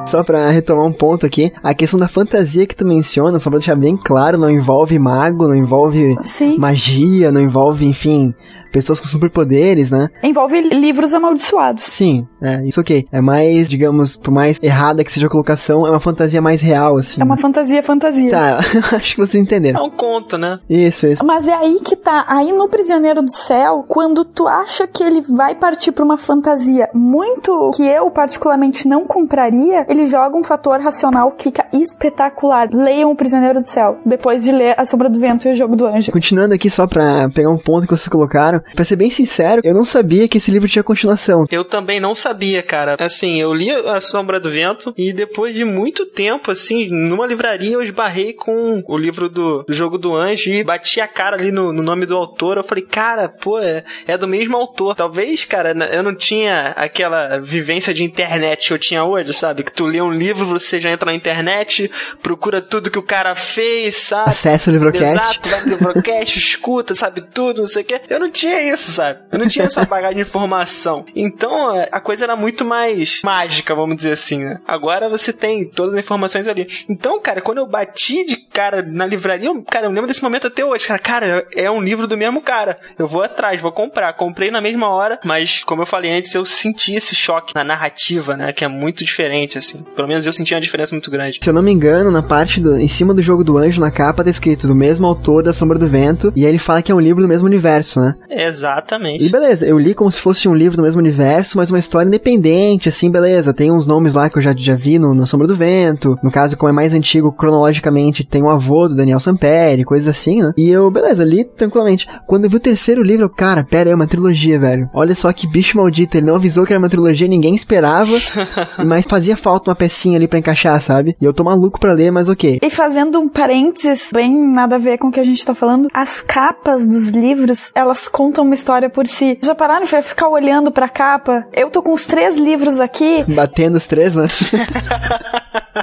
Só pra retomar um ponto aqui, a questão da fantasia que tu menciona, só pra deixar bem claro, não envolve mago, não envolve Sim. magia, não envolve, enfim, pessoas com superpoderes, né? Envolve livros amaldiçoados. Sim, é, isso ok. É mais, digamos, por mais errada que seja a colocação, é uma fantasia mais real, assim. É uma fantasia fantasia. Tá, acho que vocês entenderam. É um conto, né? Isso, isso. Mas é aí que tá, aí no Prisioneiro do Céu, quando tu acha que ele vai partir pra uma fantasia muito que eu particularmente não compraria, ele joga um fator racional que fica espetacular. Leiam O Prisioneiro do Céu, depois de ler A Sombra do Vento e O Jogo do Anjo. Continuando aqui, só pra pegar um ponto que vocês colocaram, Pra ser bem sincero, eu não sabia que esse livro tinha continuação. Eu também não sabia, cara. Assim, eu li A Sombra do Vento e depois de muito tempo, assim, numa livraria eu esbarrei com o livro do, do Jogo do Anjo e bati a cara ali no, no nome do autor. Eu falei, cara, pô, é, é do mesmo autor. Talvez, cara, eu não tinha aquela vivência de internet que eu tinha hoje, sabe? Que tu lê um livro, você já entra na internet, procura tudo que o cara fez, sabe? Acessa o LivroCast. Exato, vai no LivroCast, escuta, sabe tudo, não sei o que. Eu não tinha isso, sabe? Eu não tinha essa bagagem de informação. Então, a coisa era muito mais mágica, vamos dizer assim, né? Agora você tem todas as informações ali. Então, cara, quando eu bati de cara na livraria, eu, cara, eu lembro desse momento até hoje. Cara, cara, é um livro do mesmo cara. Eu vou atrás, vou comprar. Comprei na mesma hora, mas, como eu falei antes, eu senti esse choque na narrativa, né? Que é muito diferente, assim. Pelo menos eu senti uma diferença muito grande. Se eu não me engano, na parte do, em cima do Jogo do Anjo, na capa, tá escrito do mesmo autor da Sombra do Vento, e aí ele fala que é um livro do mesmo universo, né? Exatamente. E beleza, eu li como se fosse um livro do mesmo universo, mas uma história independente, assim, beleza. Tem uns nomes lá que eu já, já vi no, no Sombra do Vento. No caso, como é mais antigo, cronologicamente, tem o avô do Daniel Samperi, coisas assim, né? E eu, beleza, li tranquilamente. Quando eu vi o terceiro livro, eu, cara, pera, é uma trilogia, velho. Olha só que bicho maldito, ele não avisou que era uma trilogia, ninguém esperava, mas fazia falta uma pecinha ali pra encaixar, sabe? E eu tô maluco pra ler, mas ok. E fazendo um parênteses, bem nada a ver com o que a gente tá falando, as capas dos livros, elas contam uma história por si. Já pararam pra ficar olhando pra capa? Eu tô com os três livros aqui. Batendo os três, né?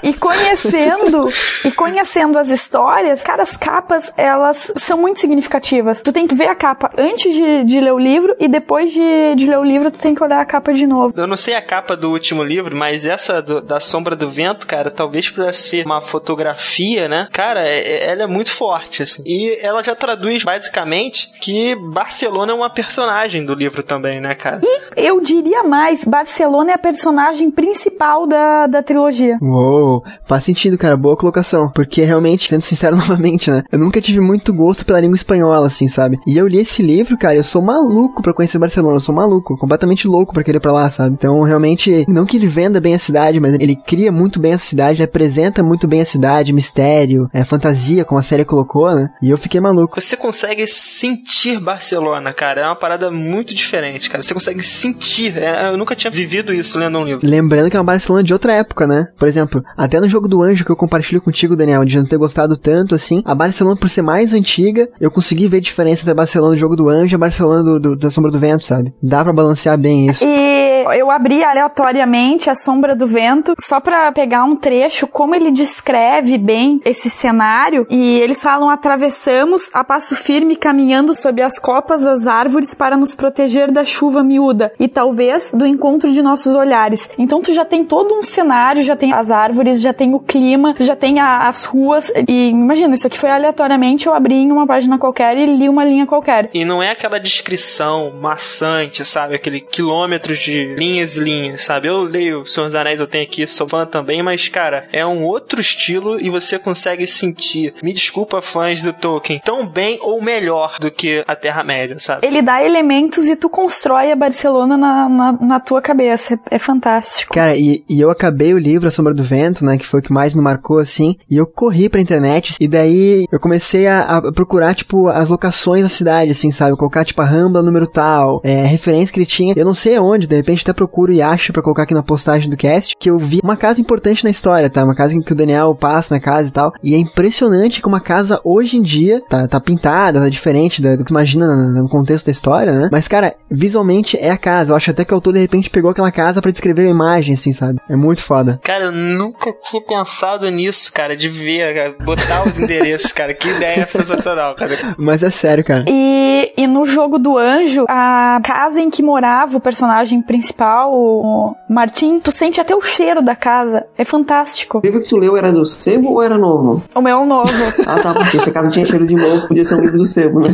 E conhecendo, e conhecendo as histórias, cara, as capas, elas são muito significativas. Tu tem que ver a capa antes de, de ler o livro e depois de, de ler o livro, tu tem que olhar a capa de novo. Eu não sei a capa do último livro, mas essa do, da Sombra do Vento, cara, talvez por ser uma fotografia, né? Cara, é, ela é muito forte, assim. E ela já traduz, basicamente, que Barcelona é uma personagem do livro também, né, cara? E eu diria mais, Barcelona é a personagem principal da, da trilogia. Uou! Faz sentido, cara, boa colocação. Porque realmente, sendo sincero novamente, né, eu nunca tive muito gosto pela língua espanhola, assim, sabe? E eu li esse livro, cara, eu sou maluco pra conhecer Barcelona, eu sou maluco, completamente louco pra querer ir pra lá, sabe? Então, realmente, não que ele venda bem a cidade, mas ele cria muito bem a cidade, ele apresenta muito bem a cidade, mistério, é, fantasia, como a série colocou, né? E eu fiquei maluco. Você consegue sentir Barcelona, cara, é uma parada muito diferente, cara. Você consegue sentir, é, eu nunca tinha vivido isso lendo um livro. Lembrando que é uma Barcelona de outra época, né? Por exemplo, até no Jogo do Anjo, que eu compartilho contigo, Daniel, de não ter gostado tanto, assim, a Barcelona, por ser mais antiga, eu consegui ver a diferença da Barcelona do Jogo do Anjo e a Barcelona do, do, da Sombra do Vento, sabe? Dá pra balancear bem isso. E eu abri aleatoriamente A Sombra do Vento, só pra pegar um trecho, como ele descreve bem esse cenário, e eles falam, atravessamos a passo firme, caminhando sob as copas das árvores para nos proteger da chuva miúda, e talvez do encontro de nossos olhares. Então tu já tem todo um cenário, já tem as árvores, já tem o clima, já tem a, as ruas, e imagina, isso aqui foi aleatoriamente, eu abri em uma página qualquer e li uma linha qualquer. E não é aquela descrição maçante, sabe, aquele quilômetros de linhas e linhas, sabe, eu leio O Senhor dos Anéis, eu tenho aqui, sou fã também, mas cara, é um outro estilo e você consegue sentir, me desculpa fãs do Tolkien, tão bem ou melhor do que a Terra-média, sabe. Ele dá elementos e tu constrói a Barcelona na, na, na tua cabeça, é, é fantástico. Cara, e, e eu acabei o livro A Sombra do Vento, né, que foi o que mais me marcou, assim, e eu corri pra internet, e daí eu comecei a, a procurar, tipo, as locações da cidade, assim, sabe, colocar, tipo, a Rambla, número tal, é, referência que ele tinha, eu não sei aonde, de repente até procuro e acho pra colocar aqui na postagem do cast, que eu vi uma casa importante na história, tá, uma casa em que o Daniel passa na casa e tal, e é impressionante que uma casa, hoje em dia, tá, tá pintada, tá diferente do, do que imagina no contexto da história, né, mas, cara, visualmente é a casa, eu acho até que o autor, de repente, pegou aquela casa pra descrever a imagem, assim, sabe, é muito foda. Cara, eu nunca Nunca tinha pensado nisso, cara, de ver, cara, botar os endereços, cara. Que ideia sensacional, cara. Mas é sério, cara. E, e no Jogo do Anjo, a casa em que morava o personagem principal, o Martin, tu sente até o cheiro da casa. É fantástico. O livro que tu leu era do sebo ou era novo? O meu novo. Ah, tá, porque se a casa tinha cheiro de novo, podia ser um livro do sebo, né?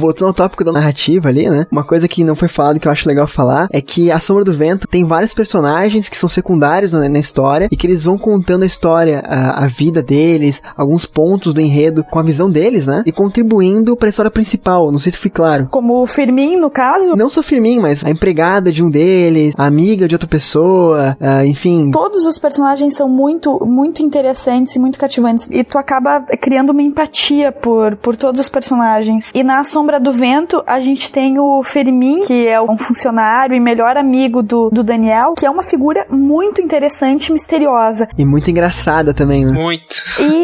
voltando ao tópico da narrativa ali, né? Uma coisa que não foi falado que eu acho legal falar é que A Sombra do Vento tem vários personagens que são secundários na, na história e que eles vão contando a história, a, a vida deles, alguns pontos do enredo com a visão deles, né? E contribuindo pra história principal, não sei se fui claro. Como o Firmin, no caso? Não só Firmin, mas a empregada de um deles, a amiga de outra pessoa, uh, enfim. Todos os personagens são muito, muito interessantes e muito cativantes. E tu acaba criando uma empatia por, por todos os personagens. E na Sombra do Vento, a gente tem o Firmin, que é um funcionário e melhor amigo do, do Daniel, que é uma figura muito interessante e misteriosa. E muito engraçada também, né? Muito.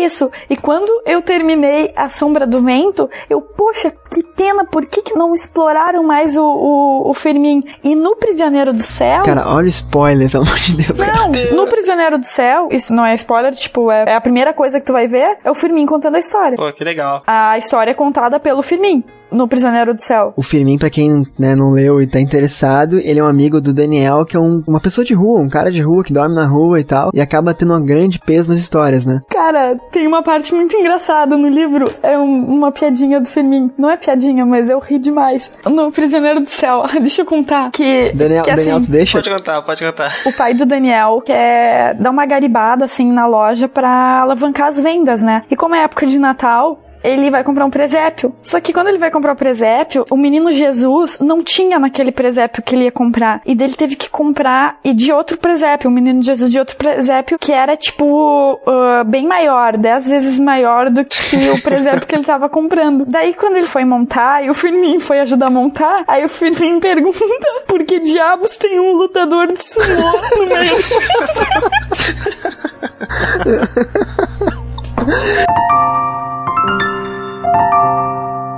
Isso. E quando eu terminei A Sombra do Vento, eu, poxa, que pena, por que, que não exploraram mais o, o, o Firmin? E no Prisioneiro do Céu... Cara, olha o spoiler, pelo amor de Deus. Não, no Prisioneiro do Céu, isso não é spoiler, tipo, é, é a primeira coisa que tu vai ver, é o Firmin contando a história. Pô, que legal. A história é contada pelo Firmin. No Prisioneiro do Céu. O Firmin, pra quem, né, não leu e tá interessado, ele é um amigo do Daniel, que é um, uma pessoa de rua, um cara de rua que dorme na rua e tal, e acaba tendo um grande peso nas histórias, né? Cara, tem uma parte muito engraçada no livro, é um, uma piadinha do Firmin. Não é piadinha, mas eu ri demais. No Prisioneiro do Céu, deixa eu contar que... Daniel, que, Daniel assim, tu deixa? Pode contar, pode contar. O pai do Daniel quer dar uma garibada, assim, na loja pra alavancar as vendas, né? E como é época de Natal... ele vai comprar um presépio. Só que quando ele vai comprar o presépio, o menino Jesus não tinha naquele presépio que ele ia comprar. E dele teve que comprar e de outro presépio, o menino Jesus de outro presépio, que era, tipo, uh, bem maior, dez vezes maior do que o presépio que ele tava comprando. Daí, quando ele foi montar, e o Firmin foi ajudar a montar, aí o Firmin pergunta por que diabos tem um lutador de sumô no meio do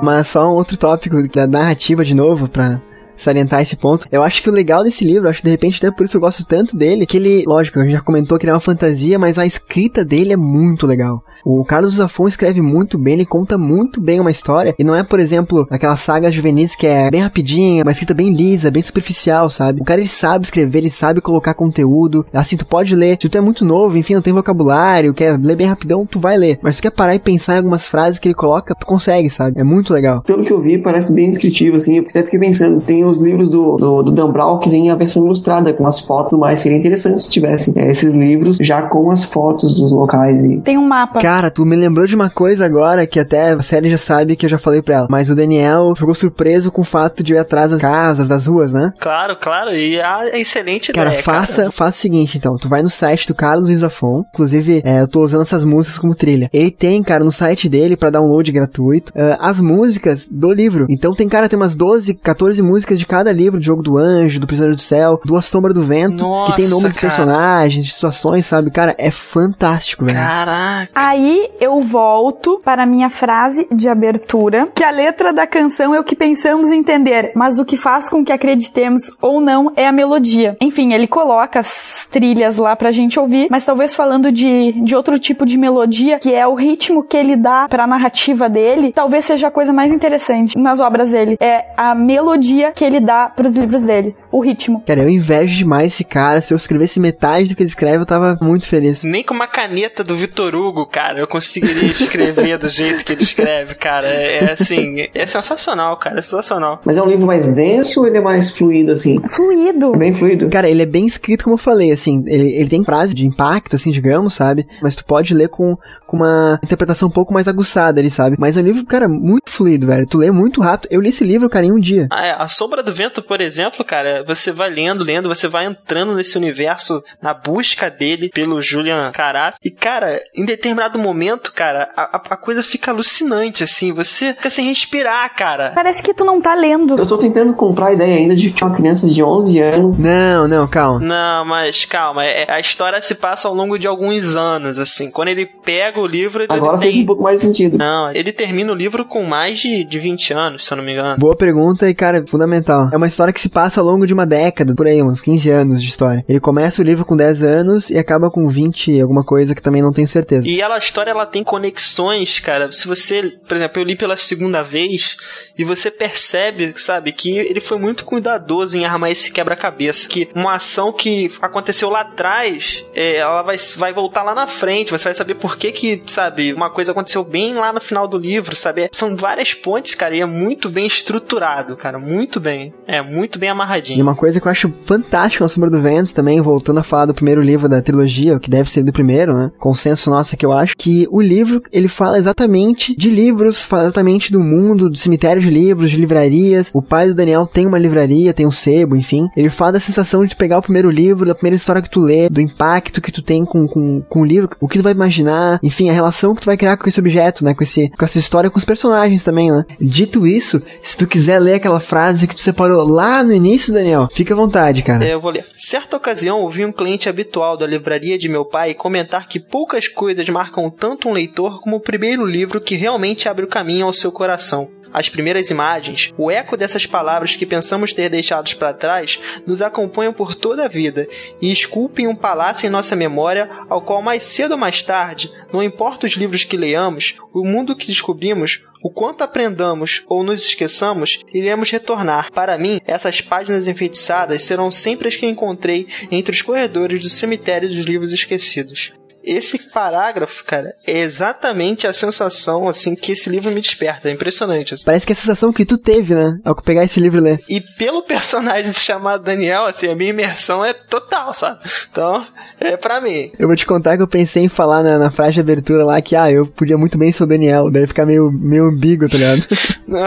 Mas só um outro tópico da narrativa de novo pra salientar esse ponto. Eu acho que o legal desse livro, acho que de repente até por isso eu gosto tanto dele, que ele, lógico, a gente já comentou que ele é uma fantasia, mas a escrita dele é muito legal. O Carlos Zafón escreve muito bem, ele conta muito bem uma história, e não é, por exemplo, aquelas sagas juvenis que é bem rapidinha, uma escrita bem lisa, bem superficial, sabe? O cara, ele sabe escrever, ele sabe colocar conteúdo, assim, tu pode ler, se tu é muito novo, enfim, não tem vocabulário, quer ler bem rapidão, tu vai ler, mas se tu quer parar e pensar em algumas frases que ele coloca, tu consegue, sabe? É muito legal. Pelo que eu vi, parece bem descritivo, assim, eu até fiquei pensando, tem os livros do, do, do Dan Brown que tem a versão ilustrada, com as fotos, mas seria interessante se tivessem é, esses livros já com as fotos dos locais. E... tem um mapa. Cara, tu me lembrou de uma coisa agora que até a série já sabe que eu já falei pra ela, mas o Daniel ficou surpreso com o fato de ir atrás das casas, das ruas, né? Claro, claro, e é excelente ideia. Cara, faça, cara. faça o seguinte, então, tu vai no site do Carlos Ruiz Zafón, inclusive é, eu tô usando essas músicas como trilha. Ele tem, cara, no site dele pra download gratuito, uh, as músicas do livro. Então tem, cara, tem umas doze, catorze músicas de cada livro, do Jogo do Anjo, do Prisioneiro do Céu, do A Sombra do Vento, nossa, que tem nome de personagens, de situações, sabe? Cara, é fantástico, velho. Caraca. Aí eu volto para a minha frase de abertura, que a letra da canção é o que pensamos entender, mas o que faz com que acreditemos ou não é a melodia. Enfim, ele coloca as trilhas lá pra gente ouvir, mas talvez falando de, de outro tipo de melodia, que é o ritmo que ele dá pra narrativa dele, talvez seja a coisa mais interessante nas obras dele. É a melodia que ele dá pros livros dele, o ritmo. Cara, eu invejo demais esse cara. Se eu escrevesse metade do que ele escreve, eu tava muito feliz. Nem com uma caneta do Vitor Hugo, cara, eu conseguiria escrever do jeito que ele escreve, cara. É, é assim, é sensacional, cara, é sensacional. Mas é um livro mais denso ou ele é mais fluido, assim? Fluido. É bem fluido. Cara, ele é bem escrito, como eu falei, assim, ele, ele tem frase de impacto, assim, digamos, sabe? Mas tu pode ler com, com uma interpretação um pouco mais aguçada ali, sabe? Mas é um livro, cara, muito fluido, velho. Tu lê muito rápido. Eu li esse livro, cara, em um dia. Ah, é, a Sombra do Vento, por exemplo, cara, você vai lendo, lendo, você vai entrando nesse universo na busca dele pelo Julian Carax. E, cara, em determinado momento, cara, a, a coisa fica alucinante, assim, você fica sem respirar, cara. Parece que tu não tá lendo. Eu tô tentando comprar a ideia ainda de que uma criança de onze anos... Não, não, calma. Não, mas calma, é, a história se passa ao longo de alguns anos, assim, quando ele pega o livro... Ele Agora tem... fez um pouco mais sentido. Não, ele termina o livro com mais de, de vinte anos, se eu não me engano. Boa pergunta e, cara, fundamental tal. É uma história que se passa ao longo de uma década, por aí, uns quinze anos de história. Ele começa o livro com dez anos e acaba com vinte, alguma coisa que também não tenho certeza. E ela, a história, ela tem conexões, cara. Se você, por exemplo, eu li pela segunda vez e você percebe, sabe, que ele foi muito cuidadoso em armar esse quebra-cabeça, que uma ação que aconteceu lá atrás, é, ela vai, vai voltar lá na frente, você vai saber por que que, sabe, uma coisa aconteceu bem lá no final do livro, sabe? São várias pontes, cara, e é muito bem estruturado, cara, muito bem, é, muito bem amarradinho. E uma coisa que eu acho fantástica na Sombra do Vento também, voltando a falar do primeiro livro da trilogia, o que deve ser do primeiro, né, consenso nosso que eu acho, que o livro, ele fala exatamente de livros, fala exatamente do mundo, do cemitério de livros, de livrarias, o pai do Daniel tem uma livraria, tem um sebo, enfim, ele fala da sensação de pegar o primeiro livro, da primeira história que tu lê, do impacto que tu tem com, com, com o livro, o que tu vai imaginar, enfim, a relação que tu vai criar com esse objeto, né, com, esse, com essa história, com os personagens também, né. Dito isso, se tu quiser ler aquela frase que tu separou lá no início, Daniel, fica à vontade, cara. É, eu vou ler. Certa ocasião, ouvi um cliente habitual da livraria de meu pai comentar que poucas coisas marcam tanto um leitor como o primeiro livro que realmente abre o caminho ao seu coração. As primeiras imagens, o eco dessas palavras que pensamos ter deixados para trás, nos acompanham por toda a vida e esculpem um palácio em nossa memória ao qual mais cedo ou mais tarde, não importa os livros que leiamos, o mundo que descobrimos, o quanto aprendamos ou nos esqueçamos, iremos retornar. Para mim, essas páginas enfeitiçadas serão sempre as que encontrei entre os corredores do Cemitério dos Livros Esquecidos. Esse parágrafo, cara, é exatamente a sensação, assim, que esse livro me desperta. É impressionante. Assim. Parece que é a sensação que tu teve, né? Ao pegar esse livro e ler. E pelo personagem chamado Daniel, assim, a minha imersão é total, sabe? Então, é pra mim. Eu vou te contar que eu pensei em falar na, na frase de abertura lá que, ah, eu podia muito bem ser o Daniel. Daí ficar meio, meio ambíguo, tá ligado? Não.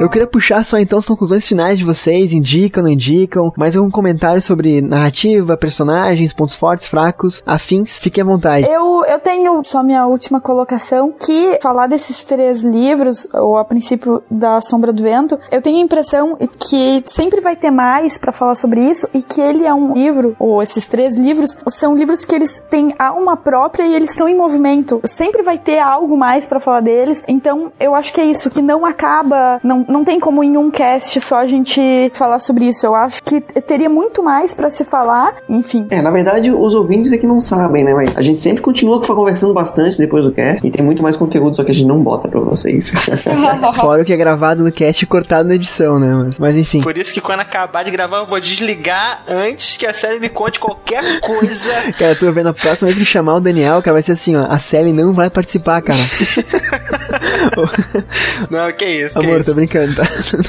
Eu queria puxar só então as conclusões finais de vocês, indicam, não indicam, mais algum comentário sobre narrativa, personagens, pontos fortes, fracos, afins, fiquem à vontade. Eu, eu tenho só minha última colocação, que falar desses três livros, ou a princípio da Sombra do Vento, eu tenho a impressão que sempre vai ter mais pra falar sobre isso, e que ele é um livro, ou esses três livros, são livros que eles têm alma própria e eles estão em movimento, sempre vai ter algo mais pra falar deles, então eu acho que é isso, que não acaba, não Não tem como em um cast só a gente falar sobre isso. Eu acho que teria muito mais pra se falar, enfim. É, na verdade, os ouvintes aqui não sabem, né? Mas a gente sempre continua conversando bastante depois do cast. E tem muito mais conteúdo, só que a gente não bota pra vocês. Fora o que é gravado no cast e cortado na edição, né? Mas, mas enfim. Por isso que quando acabar de gravar, eu vou desligar antes que a Sally me conte qualquer coisa. Cara, eu tô vendo a próxima vez que chamar o Daniel, cara, vai ser assim, ó. A Sally não vai participar, cara. Não, que isso, que Amor, isso. Tô brincando. Tá?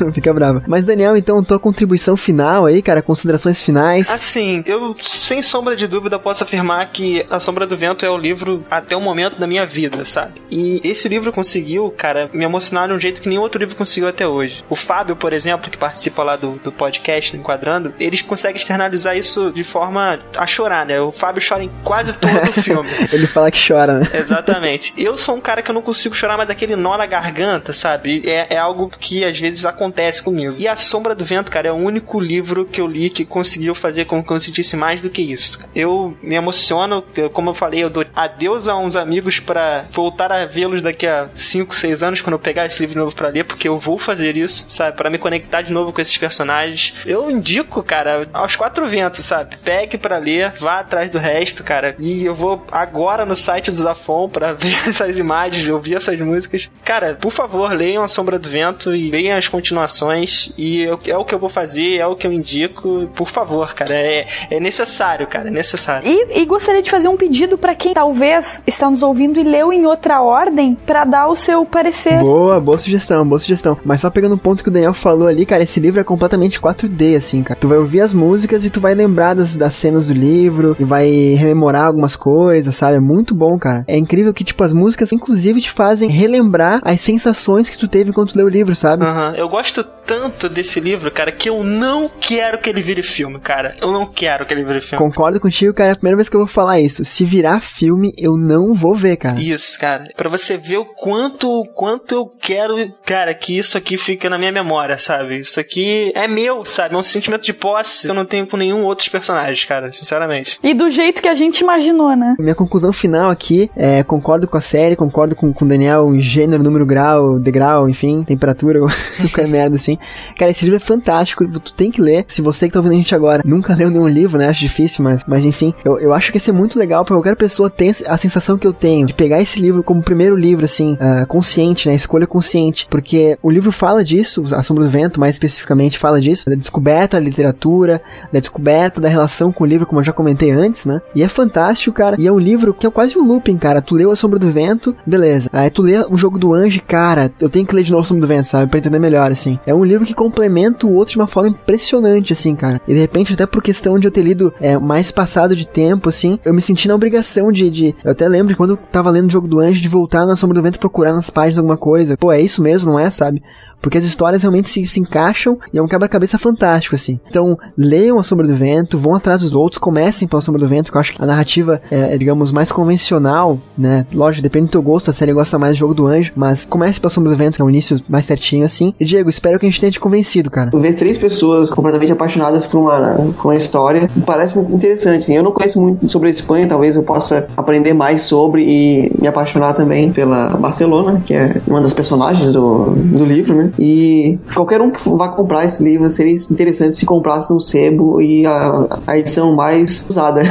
Não fica brava. Mas, Daniel, então, tua contribuição final aí, cara, considerações finais? Assim, eu, sem sombra de dúvida, posso afirmar que A Sombra do Vento é o livro até o momento da minha vida, sabe? E esse livro conseguiu, cara, me emocionar de um jeito que nenhum outro livro conseguiu até hoje. O Fábio, por exemplo, que participa lá do, do podcast, do Enquadrando, eles conseguem externalizar isso de forma a chorar, né? O Fábio chora em quase todo o filme. Ele fala que chora, né? Exatamente. Eu sou um cara que eu não consigo chorar, mas aquele nó na garganta, sabe? É, é algo que às vezes acontece comigo. E A Sombra do Vento, cara, é o único livro que eu li que conseguiu fazer com que eu sentisse mais do que isso. Eu me emociono, como eu falei, eu dou adeus a uns amigos pra voltar a vê-los daqui a cinco, seis anos, quando eu pegar esse livro novo pra ler, porque eu vou fazer isso, sabe? Pra me conectar de novo com esses personagens. Eu indico, cara, aos quatro ventos, sabe? Pegue pra ler, vá atrás do resto, cara. E eu vou agora no site do Zafón pra ver essas imagens, ouvir essas músicas. Cara, por favor, leiam A Sombra do Vento e leiam as continuações, e eu, é o que eu vou fazer, é o que eu indico, por favor, cara, é, é necessário, cara, é necessário. E, e gostaria de fazer um pedido pra quem talvez está nos ouvindo e leu em outra ordem, pra dar o seu parecer. Boa, boa sugestão, boa sugestão. Mas só pegando o ponto que o Daniel falou ali, cara, esse livro é completamente quatro D, assim, cara. Tu vai ouvir as músicas e tu vai lembrar das, das cenas do livro, e vai rememorar algumas coisas, sabe? É muito bom, cara. É incrível que, tipo, as músicas, inclusive, te fazem relembrar as sensações que tu teve quando tu leu o livro, sabe? Uhum. Eu gosto tanto desse livro, cara, que eu não quero que ele vire filme, cara. Eu não quero que ele vire filme. Concordo contigo, cara. É a primeira vez que eu vou falar isso. Se virar filme, eu não vou ver, cara. Isso, cara. Pra você ver o quanto, o quanto eu quero, cara, que isso aqui fica na minha memória, sabe? Isso aqui é meu, sabe? É um sentimento de posse que eu não tenho com nenhum outro personagem, cara, sinceramente. E do jeito que a gente imaginou, né? Minha conclusão final aqui é, concordo com a série, concordo com, com o Daniel em gênero número, número, grau, degrau, enfim, temperatura, qualquer merda assim. Cara, esse livro é fantástico, tu tem que ler. Se você que tá ouvindo a gente agora nunca leu nenhum livro, né, acho difícil, mas, mas enfim, eu, eu acho que ia ser muito legal pra qualquer pessoa ter a sensação que eu tenho de pegar esse livro como primeiro livro, assim, uh, consciente, né, escolha consciente, porque o livro fala disso, A Sombra do Vento, mais especificamente, fala disso, da descoberta da literatura, da descoberta da relação com o livro, como eu já comentei antes, né, e é fantástico, cara, e é um livro que é quase um looping, cara, tu leu A Sombra do Vento, beleza, aí tu lê O Jogo do Anjo, cara, eu tenho que ler de novo A Sombra do Vento, sabe, pra entender melhor, assim, é um livro que complementa o outro de uma forma impressionante, assim, cara, e de repente, até por questão de eu ter lido é, mais passado de tempo, assim, eu me senti na obrigação de, de, eu até lembro que quando eu tava lendo O Jogo do Anjo, de voltar na Sombra do Vento procurar nas páginas alguma coisa, pô, é isso mesmo, não é, sabe, porque as histórias realmente se, se encaixam e é um quebra-cabeça fantástico, assim. Então, leiam A Sombra do Vento, vão atrás dos outros, comecem pela Sombra do Vento, que eu acho que a narrativa é, é digamos, mais convencional, né, lógico, depende do teu gosto, a série gosta mais do Jogo do Anjo, mas comece pela Sombra do Vento, que é o início mais certinho, assim. E, Diego, espero que a gente tenha te convencido, cara. Ver três pessoas completamente apaixonadas por uma, por uma história parece interessante, assim. Eu não conheço muito sobre a Espanha, talvez eu possa aprender mais sobre e me apaixonar também pela Barcelona, que é uma das personagens do, do livro, né, e qualquer um que vá comprar esse livro, seria interessante se comprasse no sebo e a, a edição mais usada.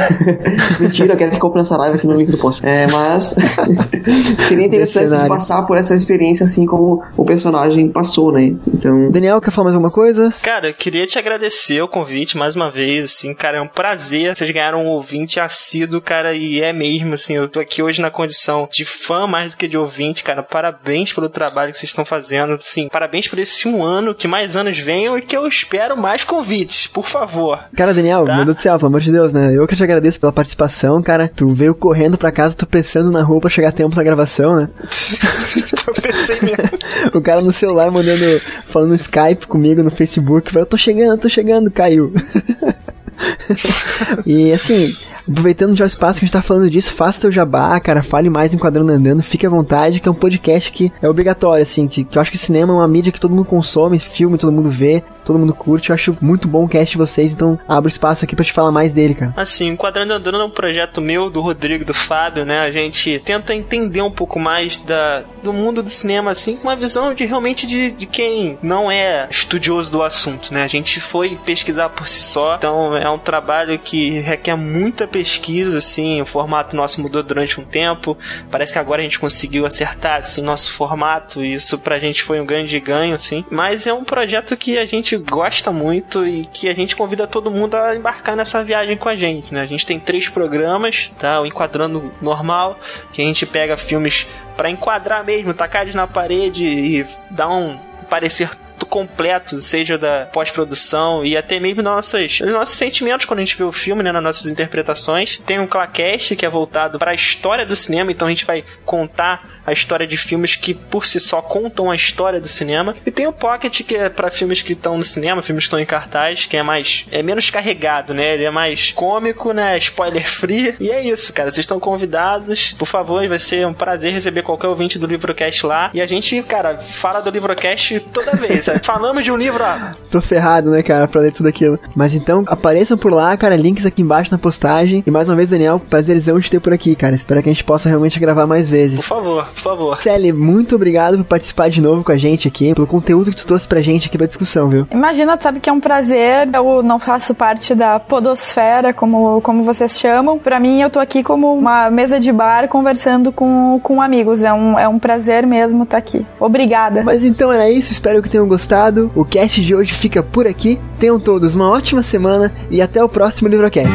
Mentira, eu quero que compre essa live aqui no link do post. É, mas seria interessante passar por essa experiência assim como o personagem passou, né? Então, Daniel, quer falar mais alguma coisa? Cara, eu queria te agradecer o convite mais uma vez, assim, cara, é um prazer. Vocês ganharam um ouvinte assíduo, cara, e é mesmo, assim, eu tô aqui hoje na condição de fã mais do que de ouvinte, cara. Parabéns pelo trabalho que vocês estão fazendo, assim, parabéns por esse um ano, que mais anos venham e que eu espero mais convites, por favor. Cara, Daniel, tá? Meu Deus do céu, pelo amor de Deus, né? Eu que te agradeço pela participação, cara. Tu veio correndo pra casa, tu pensando na rua pra chegar a tempo da gravação, né? Eu pensei mesmo. O cara no celular mandando, falando no Skype comigo, no Facebook, falou, eu tô chegando, eu tô chegando, caiu. E assim, aproveitando já o espaço que a gente tá falando disso, faça teu jabá, cara, fale mais Enquadrando e Andando, fique à vontade, que é um podcast que é obrigatório, assim, que, que eu acho que cinema é uma mídia que todo mundo consome, filme todo mundo vê, todo mundo curte, eu acho muito bom o cast de vocês, então abro espaço aqui pra te falar mais dele, cara. Assim, Enquadrando e Andando é um projeto meu, do Rodrigo, do Fábio, né, a gente tenta entender um pouco mais da, do mundo do cinema, assim, com uma visão de realmente de, de quem não é estudioso do assunto, né, a gente foi pesquisar por si só, então é um trabalho que requer muita pesquisa, assim, o formato nosso mudou durante um tempo, parece que agora a gente conseguiu acertar, assim, nosso formato e isso pra gente foi um grande ganho, assim, mas é um projeto que a gente gosta muito e que a gente convida todo mundo a embarcar nessa viagem com a gente, né, a gente tem três programas, tá, o Enquadrando normal, que a gente pega filmes pra enquadrar mesmo, tacar eles na parede e dar um parecer completo, seja da pós-produção e até mesmo nossos, nossos sentimentos quando a gente vê o filme, né, nas nossas interpretações. Tem um Clacast que é voltado para a história do cinema, então a gente vai contar a história de filmes que por si só contam a história do cinema. E tem o Pocket, que é para filmes que estão no cinema, filmes que estão em cartaz, que é mais, é menos carregado, né, ele é mais cômico, né, spoiler free. E é isso, cara, vocês estão convidados, por favor, vai ser um prazer receber qualquer ouvinte do LivroCast lá. E a gente, cara, fala do LivroCast toda vez. Falamos de um livro, ó. Tô ferrado, né, cara, pra ler tudo aquilo. Mas então, apareçam por lá, cara, links aqui embaixo na postagem. E mais uma vez, Daniel, prazerzão de ter por aqui, cara. Espero que a gente possa realmente gravar mais vezes. Por favor, por favor. Celi, muito obrigado por participar de novo com a gente aqui, pelo conteúdo que tu trouxe pra gente aqui pra discussão, viu? Imagina, tu sabe que é um prazer. Eu não faço parte da podosfera, como, como vocês chamam. Pra mim, eu tô aqui como uma mesa de bar conversando com, com amigos. É um, é um prazer mesmo estar aqui. Obrigada. Mas então era isso, espero que tenham gostado. Gostado, o cast de hoje fica por aqui. Tenham todos uma ótima semana e até o próximo LivroCast.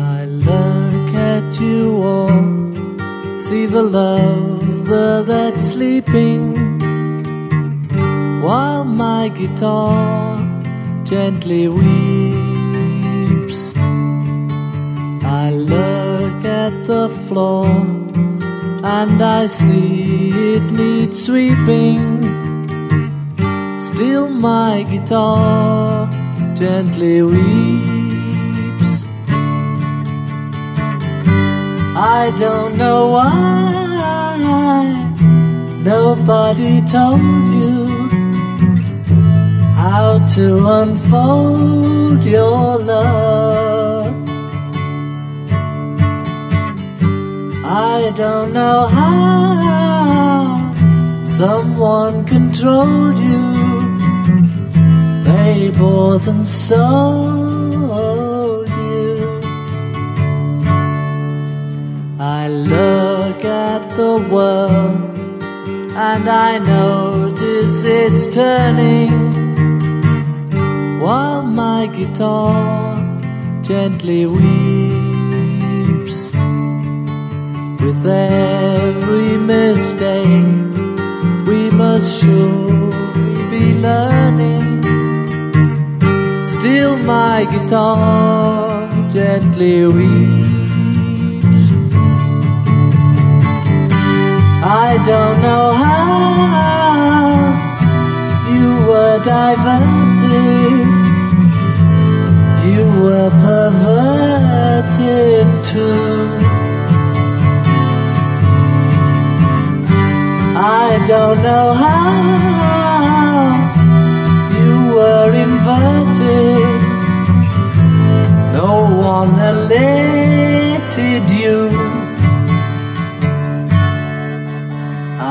I look at you all, see the lover that's sleeping, while my guitar gently weeps. I look at the floor and I see it needs sweeping. Still my guitar gently weeps. I don't know why nobody told you how to unfold your love. I don't know how someone controlled you. They bought and sold you. I look at the world and I notice it's turning, while my guitar gently weeps. With every mistake we must surely be learning, still my guitar gently weeps. I don't know how you were diverted, you were perverted too. I don't know how you were inverted, no one elated you.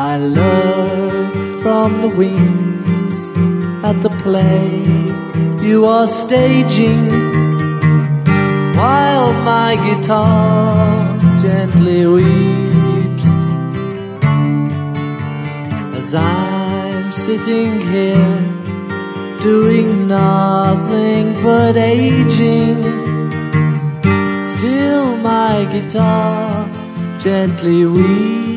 I look from the wings at the play you are staging, while my guitar gently weeps. As I'm sitting here doing nothing but aging, still my guitar gently weeps.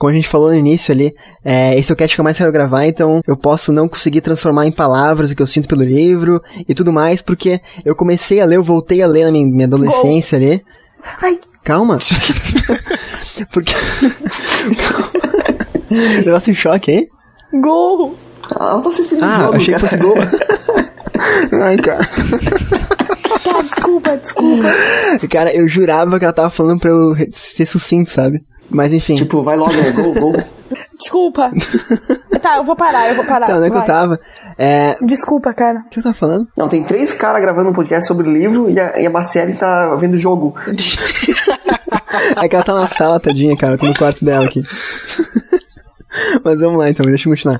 Como a gente falou no início ali, é, esse é o cast que eu mais quero gravar, então eu posso não conseguir transformar em palavras o que eu sinto pelo livro e tudo mais, porque eu comecei a ler, eu voltei a ler na minha, minha adolescência. Go. Ali. Ai. Calma. Porque... Calma. Negócio em choque, hein? Gol! Ah, não tô assistindo o jogo, Ah, achei cara. Que fosse gol. Ai, cara. Tá, desculpa, desculpa. Cara, eu jurava que ela tava falando pra eu ser sucinto, sabe? Mas enfim. Tipo, vai logo, né? Gol, gol. Desculpa. Tá, eu vou parar, eu vou parar. Não, não é vai. Que eu tava. É... Desculpa, cara. O que eu tava falando? Não, tem três caras gravando um podcast sobre livro e a, e a Marcele tá vendo o jogo. É que ela tá na sala, tadinha, cara. Eu tô no quarto dela aqui. Mas vamos lá então, deixa eu continuar.